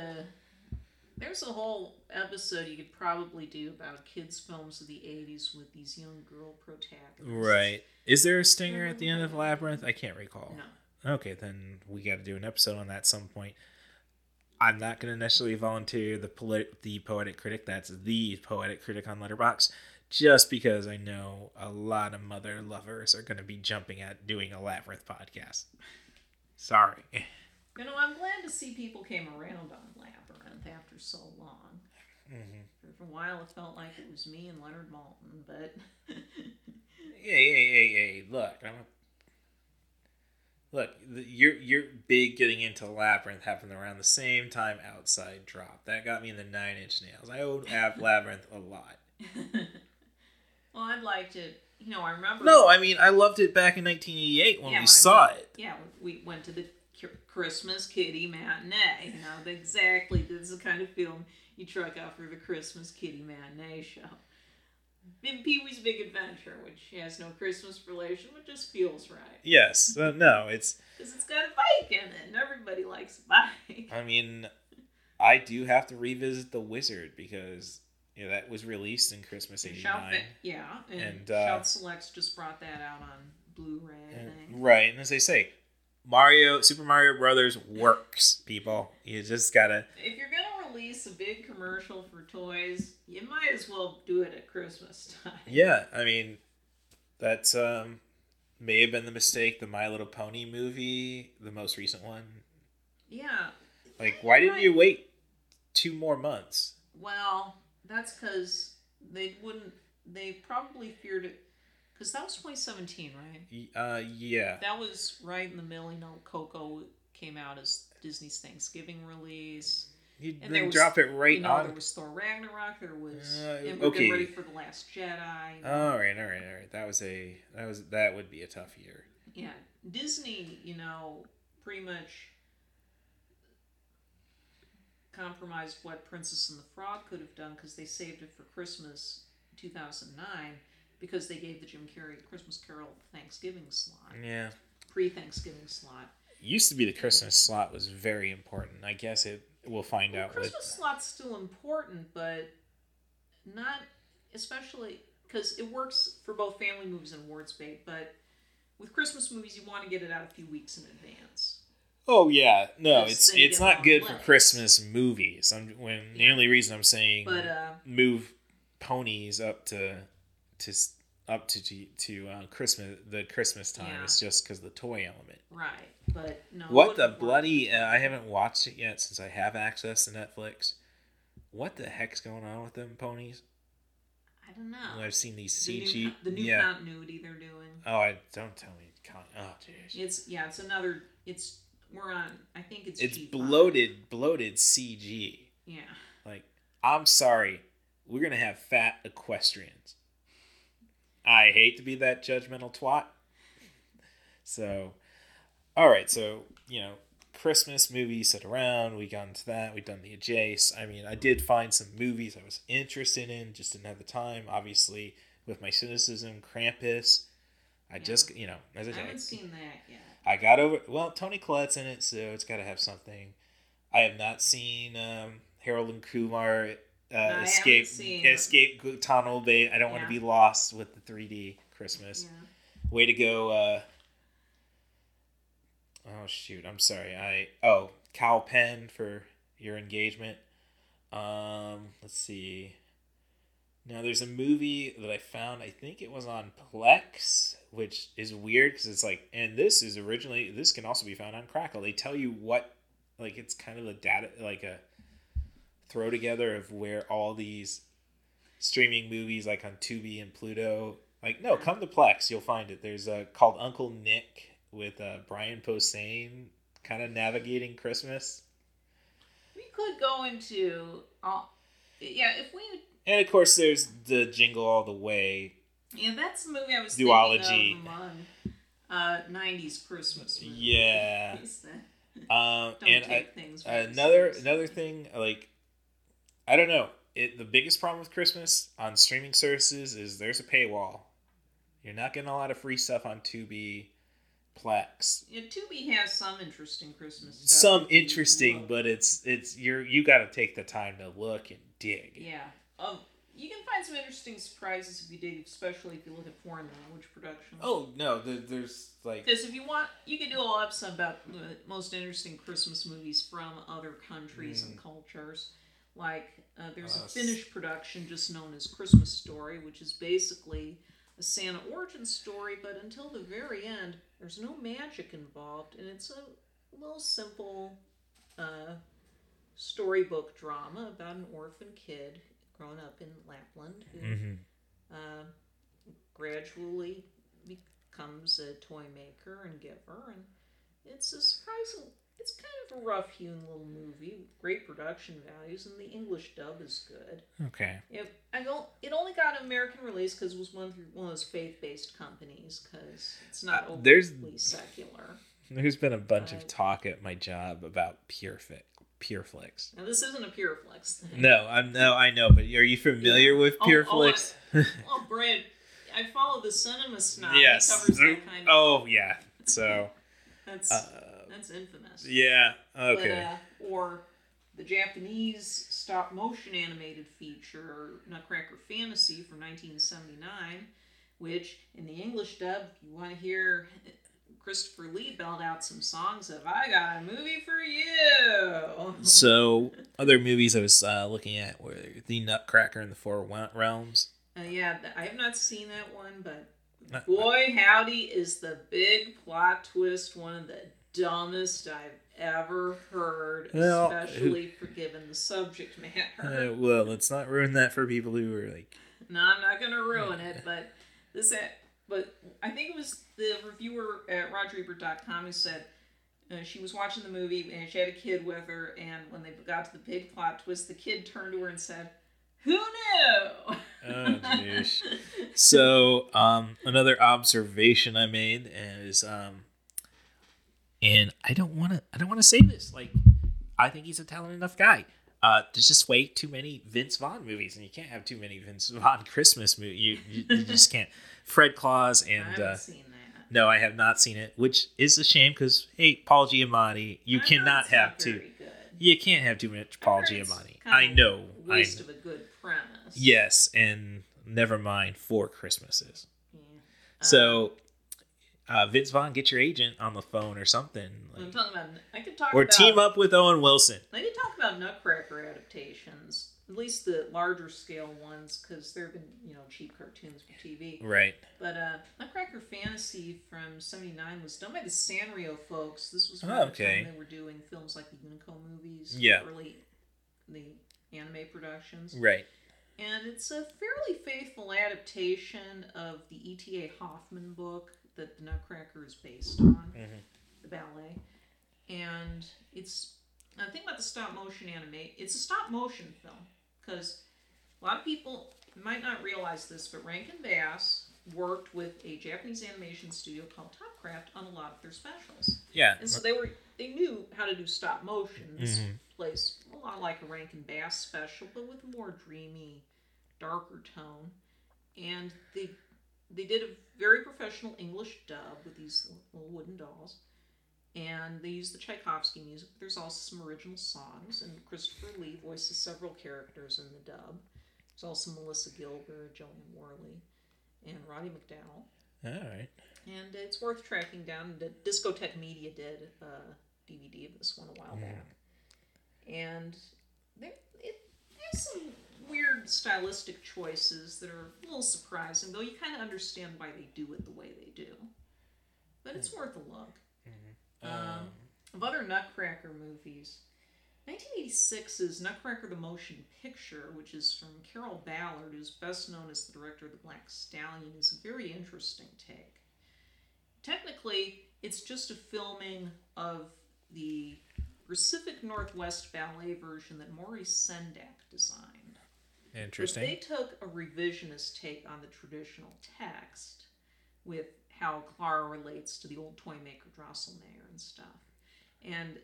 there's a whole episode you could probably do about kids' films of the 80s with these young girl protagonists. Right. Is there a stinger at the end of Labyrinth? I can't recall. No. Okay, then we got to do an episode on that at some point. I'm not going to necessarily volunteer the Poetic Critic. That's the Poetic Critic on Letterboxd. Just because I know a lot of mother lovers are going to be jumping at doing a Labyrinth podcast. Sorry. I'm glad to see people came around on Labyrinth after so long. Mm-hmm. For a while, it felt like it was me and Leonard Maltin, but... hey, look. Look, you're big getting into Labyrinth happened around the same time Outside dropped. That got me in the 9 Inch Nails. I owed Labyrinth a lot. Well, I'd like to... I remember... No, I mean, I loved it back in 1988 when we saw it. Yeah, we went to the Christmas Kitty Matinee. Exactly. This is the kind of film you truck out for the Christmas Kitty Matinee show. In Pee-wee's Big Adventure, which has no Christmas relation, but just feels right. Yes. No, it's... Because it's got a bike in it, and everybody likes a bike. I mean, I do have to revisit The Wizard, because that was released in Christmas 89. And Shout Selects just brought that out on Blu-ray, I think. Right, and as they say... Super Mario Brothers works, people. You just gotta... If you're gonna release a big commercial for toys, you might as well do it at Christmas time. Yeah, I mean, That may have been the mistake. The My Little Pony movie, the most recent one. Yeah. Like, why didn't you wait 2 more months? Well, that's because they wouldn't. They probably feared it. Because that was 2017, right? Yeah. That was right in the middle. You know, Coco came out as Disney's Thanksgiving release. And they drop it right on. There was Thor Ragnarok. There was Get Ready for the Last Jedi. All right. That would be a tough year. Yeah, Disney, pretty much compromised what Princess and the Frog could have done because they saved it for Christmas 2009 because they gave the Jim Carrey Christmas Carol Thanksgiving slot. Yeah, pre-Thanksgiving slot. Used to be the Christmas slot was very important. I guess it. We'll find out. Christmas slot's still important, but not especially because it works for both family movies and awards bait. But with Christmas movies, you want to get it out a few weeks in advance. Oh yeah, no, it's not good for Christmas movies. The only reason I'm saying move ponies up to Christmas, the Christmas time, is just because the toy element. Right. But no, what the bloody... I haven't watched it yet since I have access to Netflix. What the heck's going on with them ponies? I don't know. I've seen these CG... The new continuity they're doing. Don't tell me. Oh, jeez. It's another... We're on... I think it's... It's G5. bloated CG. Yeah. Like, I'm sorry. We're going to have fat equestrians. I hate to be that judgmental twat. So... All right, so, Christmas movies sit around. We got into that. We've done the Jace. I mean, I did find some movies I was interested in, just didn't have the time. Obviously, with my cynicism, Krampus. I haven't seen that yet. I got over... Well, Toni Collette's in it, so it's got to have something. I have not seen Harold and Kumar Escape Guantanamo Bay. I don't want to be lost with the 3D Christmas. Yeah. Way to go... Oh, shoot. I'm sorry. Cal Penn for your engagement. Let's see. Now, there's a movie that I found. I think it was on Plex, which is weird because it's like, and this can also be found on Crackle. They tell you what, like, it's kind of a data, like a throw together of where all these streaming movies, like on Tubi and Pluto, like, no, come to Plex. You'll find it. There's a called Uncle Nick. With Brian Posehn kind of navigating Christmas. We could go into... if we... And of course there's the Jingle All the Way. Yeah, that's the movie I was thinking of among 90s Christmas movies. Yeah. Another thing, like, I don't know. The biggest problem with Christmas on streaming services is there's a paywall. You're not getting a lot of free stuff on Tubi. Plex. Yeah, Tubi has some interesting Christmas stuff. Some interesting, but it's you got to take the time to look and dig. Yeah, you can find some interesting surprises if you dig, especially if you look at foreign language productions. Oh no, there's like because if you want, you can do a whole episode about the most interesting Christmas movies from other countries and cultures. Like there's a Finnish production just known as Christmas Story, which is basically a Santa origin story, but until the very end, there's no magic involved, and it's a little simple storybook drama about an orphan kid growing up in Lapland who gradually becomes a toy maker and giver, and it's kind of a rough-hewn little movie with great production values, and the English dub is good. Okay. It only got an American release because it was one of those faith-based companies because it's not overly secular. There's been a bunch of talk at my job about Pureflix. Now, this isn't a Pureflix thing. No, I know, but are you familiar with Pureflix? Oh, Brent, I follow the Cinema Snob. Yes. It covers that kind of... Oh, yeah. So... That's infamous. Yeah, okay. But, or the Japanese stop-motion animated feature, Nutcracker Fantasy from 1979, which, in the English dub, if you want to hear Christopher Lee belt out some songs of, I got a movie for you! So, other movies I was looking at were The Nutcracker and the Four Realms. I have not seen that one, but Boy, howdy, is the big plot twist one of the dumbest I've ever heard, especially given the subject matter. Well, let's not ruin that for people who are like... No, I'm not going to ruin it, but this... But I think it was the reviewer at RogerEbert.com who said she was watching the movie and she had a kid with her, and when they got to the big plot twist, the kid turned to her and said, "Who knew?" Oh, geez. So another observation I made is, and I don't want to say this. Like, I think he's a talented enough guy. There's just way too many Vince Vaughn movies, and you can't have too many Vince Vaughn Christmas movies. You just can't. Fred Claus and... I haven't seen that. No, I have not seen it, which is a shame because, hey, Paul Giamatti, you cannot have too... You can't have too much Paul Giamatti. I know. Waste of a good premise. Yes, and never mind Four Christmases. Yeah. So... Vince Vaughn, get your agent on the phone or something. Like, I'm talking about, I could talk or about, team up with Owen Wilson. They could talk about Nutcracker adaptations, at least the larger scale ones, because there have been, cheap cartoons for TV. Right. But Nutcracker Fantasy from '79 was done by the Sanrio folks. This was the time they were doing films like the Unico movies, early the anime productions. Right. And it's a fairly faithful adaptation of the E.T.A. Hoffman book that the Nutcracker is based on, the ballet. And it's, I think about the stop motion anime, it's a stop motion film, because a lot of people might not realize this, but Rankin-Bass worked with a Japanese animation studio called Topcraft on a lot of their specials. Yeah. And so they knew how to do stop motion. This place, a lot like a Rankin-Bass special, but with a more dreamy, darker tone. And they did a very professional English dub with these little wooden dolls. And they used the Tchaikovsky music. There's also some original songs. And Christopher Lee voices several characters in the dub. There's also Melissa Gilbert, Jillian Worley, and Roddy McDowell. All right. And it's worth tracking down. The Discotech Media did a DVD of this one a while back. And there's some weird stylistic choices that are a little surprising, though you kind of understand why they do it the way they do. But it's worth a look. Of other Nutcracker movies, 1986's Nutcracker the Motion Picture, which is from Carol Ballard, who's best known as the director of The Black Stallion, is a very interesting take. Technically, it's just a filming of the Pacific Northwest ballet version that Maurice Sendak designed. Interesting. But they took a revisionist take on the traditional text with how Clara relates to the old toy maker Drosselmeyer and stuff. And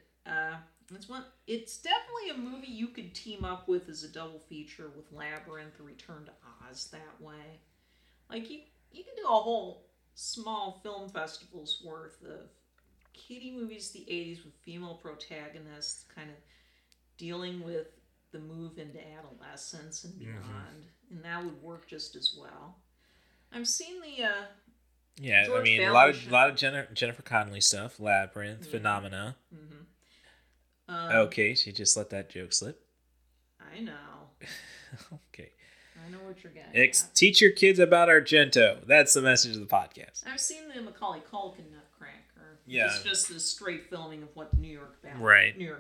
it's definitely a movie you could team up with as a double feature with Labyrinth or Return to Oz that way. Like, you can do a whole small film festival's worth of kiddie movies of the 80s with female protagonists kind of dealing with the move into adolescence and beyond, and that would work just as well. I've seen the George Ballard a lot of Jennifer Connelly stuff, Labyrinth, Phenomena. Okay, she just let that joke slip. I know. Okay. I know what you're getting at. Teach your kids about Argento. That's the message of the podcast. I've seen the Macaulay Culkin Nutcracker. Yeah. It's just the straight filming of what New York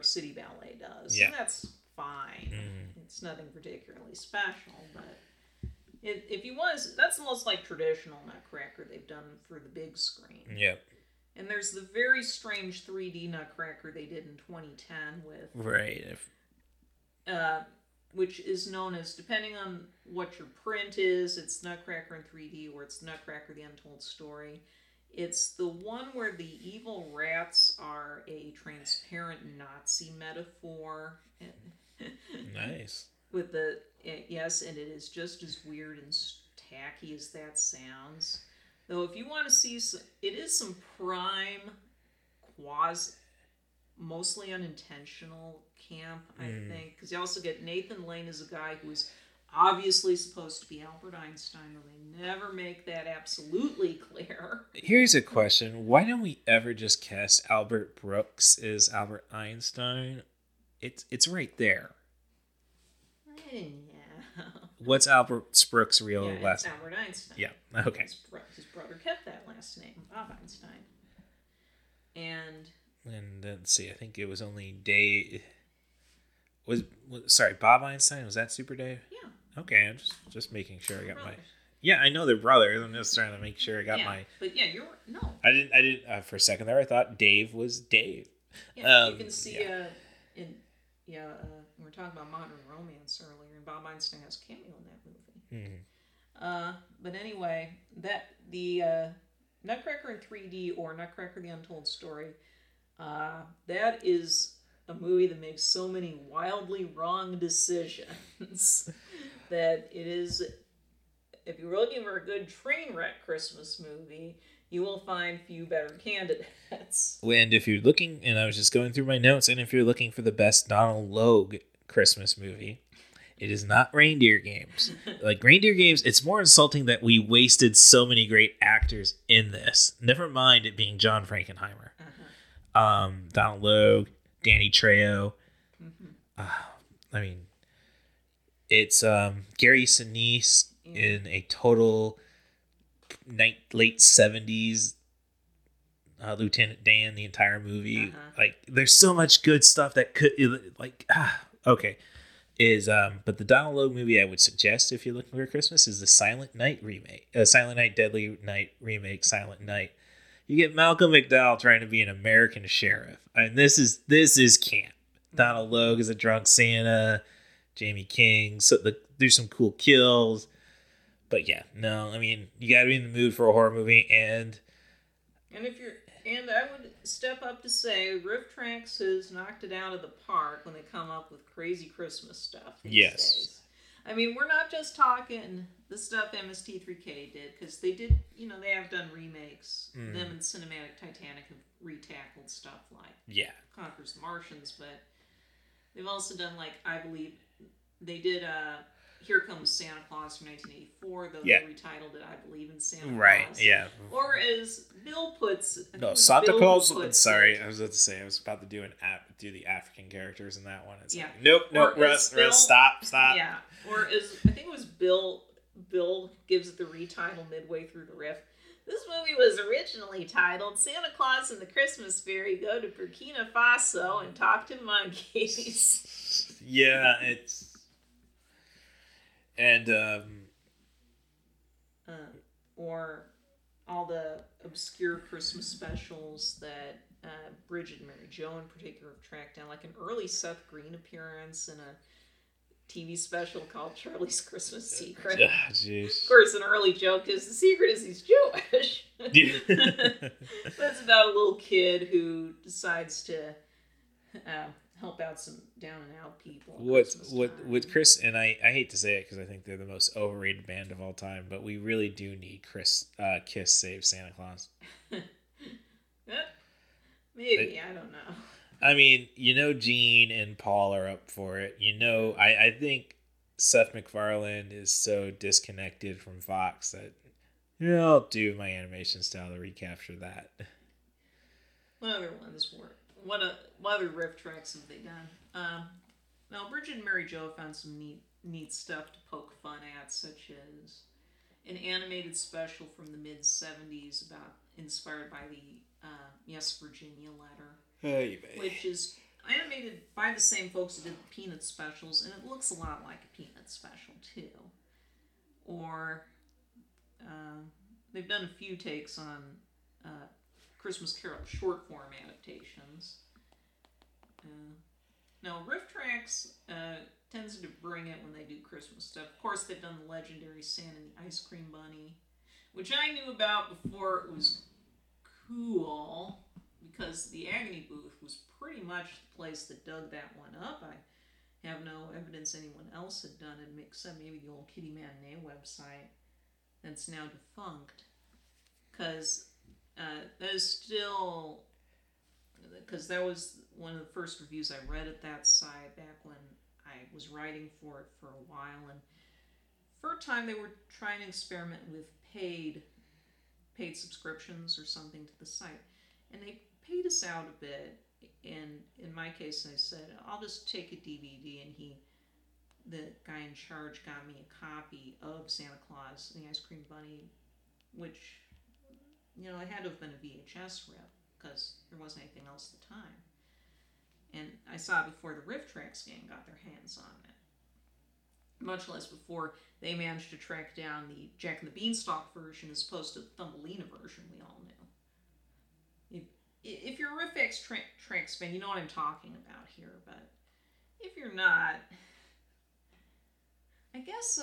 City Ballet does. Yeah. And that's fine. It's nothing particularly special, but if you want to, that's the most like traditional Nutcracker they've done for the big screen. Yep. And there's the very strange 3D Nutcracker they did in 2010 with which is known as, depending on what your print is, it's Nutcracker in 3D or it's Nutcracker the Untold Story. It's the one where the evil rats are a transparent Nazi metaphor. Nice. With the yes, and it is just as weird and tacky as that sounds. Though if you want to see, it is some prime quasi, mostly unintentional camp, I think. Because you also get Nathan Lane as a guy who is obviously supposed to be Albert Einstein, but they never make that absolutely clear. Here's a question. Why don't we ever just cast Albert Brooks as Albert Einstein? It's right there. Yeah. What's Albert Sprook's real last name? Albert Einstein. Yeah, okay. His brother kept that last name, Bob Einstein. And let's see, I think it was only Dave... Sorry, Bob Einstein? Was that Super Dave? Yeah. Okay, I'm just making sure I got my... Yeah, I know they're brothers. I'm just trying to make sure I got my... But yeah, you're... No. I didn't... for a second there, I thought Dave was Dave. Yeah, you can see... we were talking about Modern Romance earlier, and Bob Einstein has a cameo in that movie. Mm-hmm. But anyway, the Nutcracker in 3D or Nutcracker the Untold Story, that is a movie that makes so many wildly wrong decisions that it is... If you were looking for a good train wreck Christmas movie, you will find few better candidates. And if you're looking, and I was just going through my notes, and if you're looking for the best Donald Logue Christmas movie, it is not Reindeer Games. Like, Reindeer Games, it's more insulting that we wasted so many great actors in this. Never mind it being John Frankenheimer. Uh-huh. Donald Logue, Danny Trejo. Mm-hmm. I mean, it's Gary Sinise. In a total late 70s Lieutenant Dan the entire movie. Uh-huh. Like, there's so much good stuff that could, but the Donald Logue movie I would suggest if you're looking for Christmas is the Silent Night Deadly Night remake, Silent Night. You get Malcolm McDowell trying to be an American sheriff. And this is camp. Mm-hmm. Donald Logue is a drunk Santa, Jamie King, so there's some cool kills. But yeah, no, I mean, you gotta be in the mood for a horror movie, and I would step up to say, RiffTrax has knocked it out of the park when they come up with crazy Christmas stuff. Yes, these days. I mean, we're not just talking the stuff MST3K did, because they did, they have done remakes. Mm. Them and Cinematic Titanic have retackled stuff like Conquers the Martians, but they've also done I believe they did Here Comes Santa Claus from 1984, though they retitled it I Believe in Santa Claus. Right, yeah. Or as Bill puts it. No, Santa Claus. Sorry, I was about to say, I was about to do the African characters in that one. Nope, Russ, stop. Yeah, or as, I think it was Bill gives it the retitle midway through the riff. This movie was originally titled Santa Claus and the Christmas Fairy Go to Burkina Faso and Talk to Monkeys. Yeah, it's... And, or all the obscure Christmas specials that Bridget and Mary Jo in particular have tracked down, like an early Seth Green appearance in a TV special called Charlie's Christmas Secret. Oh, geez. Of course, an early joke is the secret is he's Jewish. That's about a little kid who decides to... help out some down and out people. What Chris and I hate to say it because I think they're the most overrated band of all time, but we really do need Kiss Save Santa Claus. Maybe I don't know. I mean, Gene and Paul are up for it. I think Seth MacFarlane is so disconnected from Fox that I'll do my animation style to recapture that. What other ones work? What other RiffTrax have they done? Now, Bridget and Mary Jo found some neat stuff to poke fun at, such as an animated special from the mid-70s inspired by the Yes, Virginia letter. Hey, baby. Which is animated by the same folks who did the Peanuts specials, and it looks a lot like a Peanuts special, too. Or they've done a few takes on... Christmas Carol short form adaptations. Now, RiffTrax tends to bring it when they do Christmas stuff. Of course, they've done the legendary Santa and the Ice Cream Bunny, which I knew about before it was cool, because the Agony Booth was pretty much the place that dug that one up. I have no evidence anyone else had done it, except maybe the old Kitty Matinee website that's now defunct, because that was one of the first reviews I read at that site back when I was writing for it for a while, and for a time they were trying to experiment with paid subscriptions or something to the site, and they paid us out a bit, and in my case I said, I'll just take a DVD, and he the guy in charge got me a copy of Santa Claus and the Ice Cream Bunny, which, you know, it had to have been a VHS rip because there wasn't anything else at the time. And I saw it before the RiffTrax gang got their hands on it. Much less before they managed to track down the Jack and the Beanstalk version as opposed to the Thumbelina version we all knew. If you're a RiffTrax Trax fan, you know what I'm talking about here, but if you're not... I guess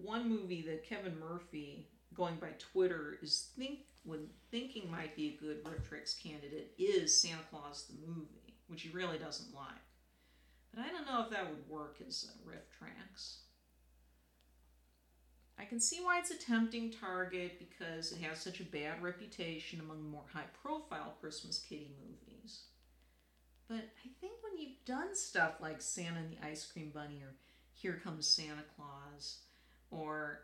one movie that Kevin Murphy, going by Twitter, is thinking might be a good RiffTrax candidate is Santa Claus the Movie, which he really doesn't like. But I don't know if that would work as RiffTrax. I can see why it's a tempting target because it has such a bad reputation among the more high-profile Christmas kitty movies. But I think when you've done stuff like Santa and the Ice Cream Bunny or Here Comes Santa Claus or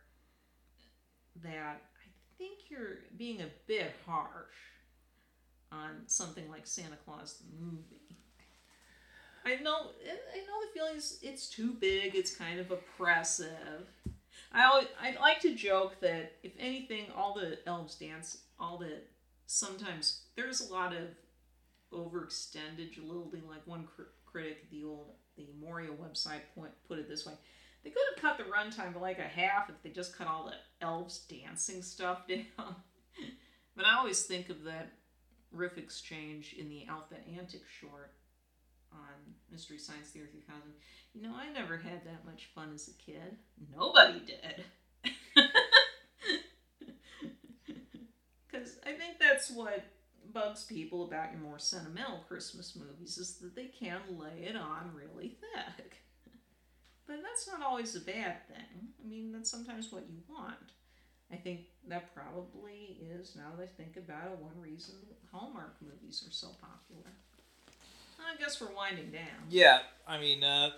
that, I think you're being a bit harsh on something like Santa Claus the Movie. I know the feeling is it's too big, it's kind of oppressive. I'd like to joke that, if anything, all the elves dance, sometimes there's a lot of overextended jollity, like one critic at the Moria website put it this way. They could have cut the runtime to like a half if they just cut all the elves dancing stuff down. But I always think of that riff exchange in the Alphabet Antics short on Mystery Science Theater 3000. You know, I never had that much fun as a kid. Nobody did. Because I think that's what bugs people about your more sentimental Christmas movies, is that they can lay it on really thick. But that's not always a bad thing. I mean, that's sometimes what you want. I think that probably is, now that I think about it, one reason Hallmark movies are so popular. I guess we're winding down. Yeah, I mean, I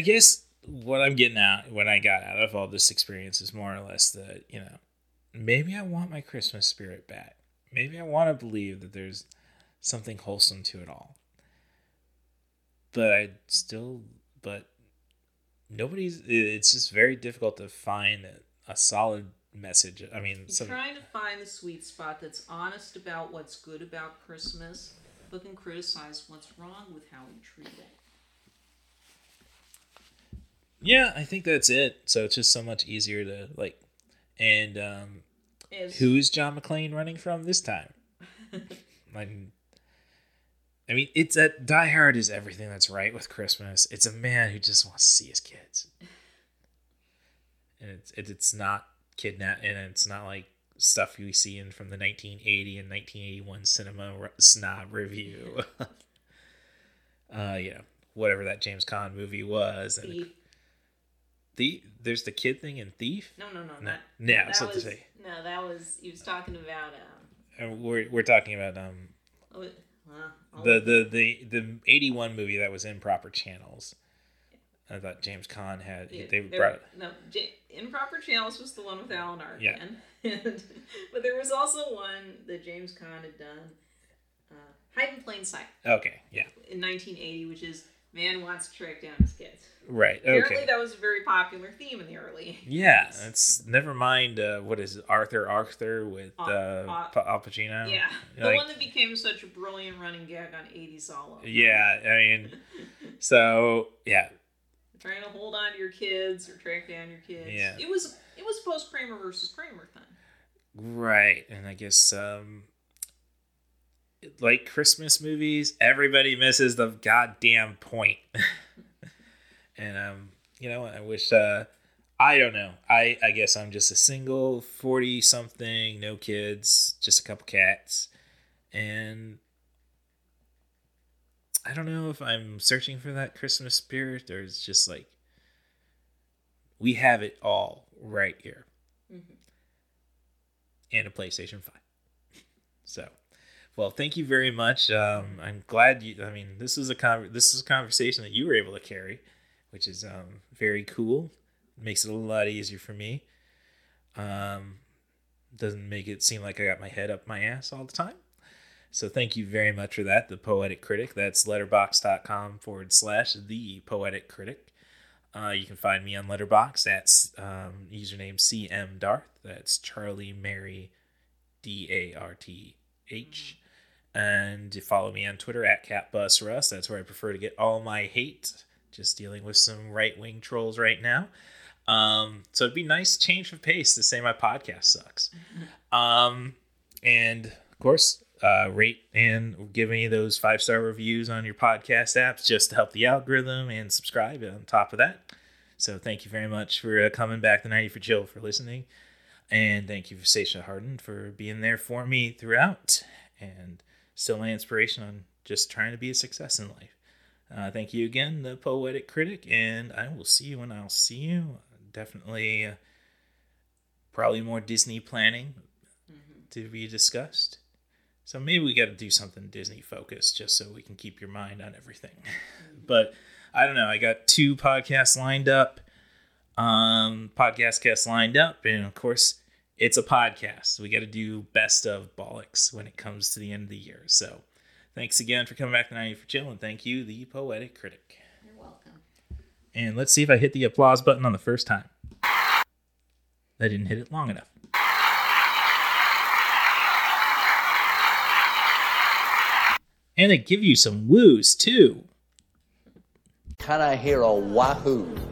guess what I'm getting out, what I got out of all this experience is more or less that, you know, maybe I want my Christmas spirit back. Maybe I want to believe that there's something wholesome to it all. But nobody's, it's just very difficult to find a solid message. I mean, you're trying to find the sweet spot that's honest about what's good about Christmas, but can criticize what's wrong with how we treat it. Yeah, I think that's it. So it's just so much easier to, like, and who is John McClane running from this time? I mean, it's that Die Hard is everything that's right with Christmas. It's a man who just wants to see his kids. And it's not kidnapped, and it's not like stuff we see in from the 1980 and 1981 cinema snob review. You know, whatever that James Caan movie was. And Thief. There's the kid thing in Thief? No, that was, he was talking about... We're talking about the 81 movie that was Improper Channels. I thought James Caan had... Improper Channels was the one with Alan Arkin. Yeah. But there was also one that James Caan had done, Hide in Plain Sight. Okay, yeah. In 1980, which is man wants to track down his kids. Right, okay. Apparently that was a very popular theme in the early 80s. Yeah, it's, never mind, what is it, Arthur with Al Pacino? Yeah, the one that became such a brilliant running gag on 80s all over. Yeah, I mean, so, yeah. Trying to hold on to your kids or track down your kids. Yeah. It was post Kramer versus Kramer thing. Right. And I guess like Christmas movies, everybody misses the goddamn point. And you know, I wish I don't know. I guess I'm just a single 40 something, no kids, just a couple cats. And I don't know if I'm searching for that Christmas spirit or it's just like, we have it all right here. Mm-hmm. And a PlayStation 5. So, well, thank you very much. I'm glad you, I mean, this is a conversation that you were able to carry, which is very cool. It makes it a lot easier for me. Doesn't make it seem like I got my head up my ass all the time. So thank you very much for that, The Poetic Critic. That's letterbox.com/The Poetic Critic. You can find me on Letterboxd at username CMDarth. That's Charlie Mary DARTH. And follow me on Twitter at CatBusRuss. That's where I prefer to get all my hate. Just dealing with some right-wing trolls right now. So it'd be nice change of pace to say my podcast sucks. And, of course, rate and give me those 5-star reviews on your podcast apps just to help the algorithm, and subscribe on top of that. So thank you very much for coming back to 90 for Jill for listening. And thank you for Sasha Harden for being there for me throughout. And still my inspiration on just trying to be a success in life. Thank you again, the Poetic Critic, and I will see you when I'll see you. Definitely, probably more Disney planning to be discussed. So maybe we got to do something Disney-focused just so we can keep your mind on everything. But I don't know. I got 2 podcasts lined up, podcast guests lined up, and of course, it's a podcast. We got to do best of bollocks when it comes to the end of the year, so... Thanks again for coming back to 90 for Chill, and thank you, the Poetic Critic. You're welcome. And let's see if I hit the applause button on the first time. I didn't hit it long enough. And they give you some woos, too. Can I hear a wahoo?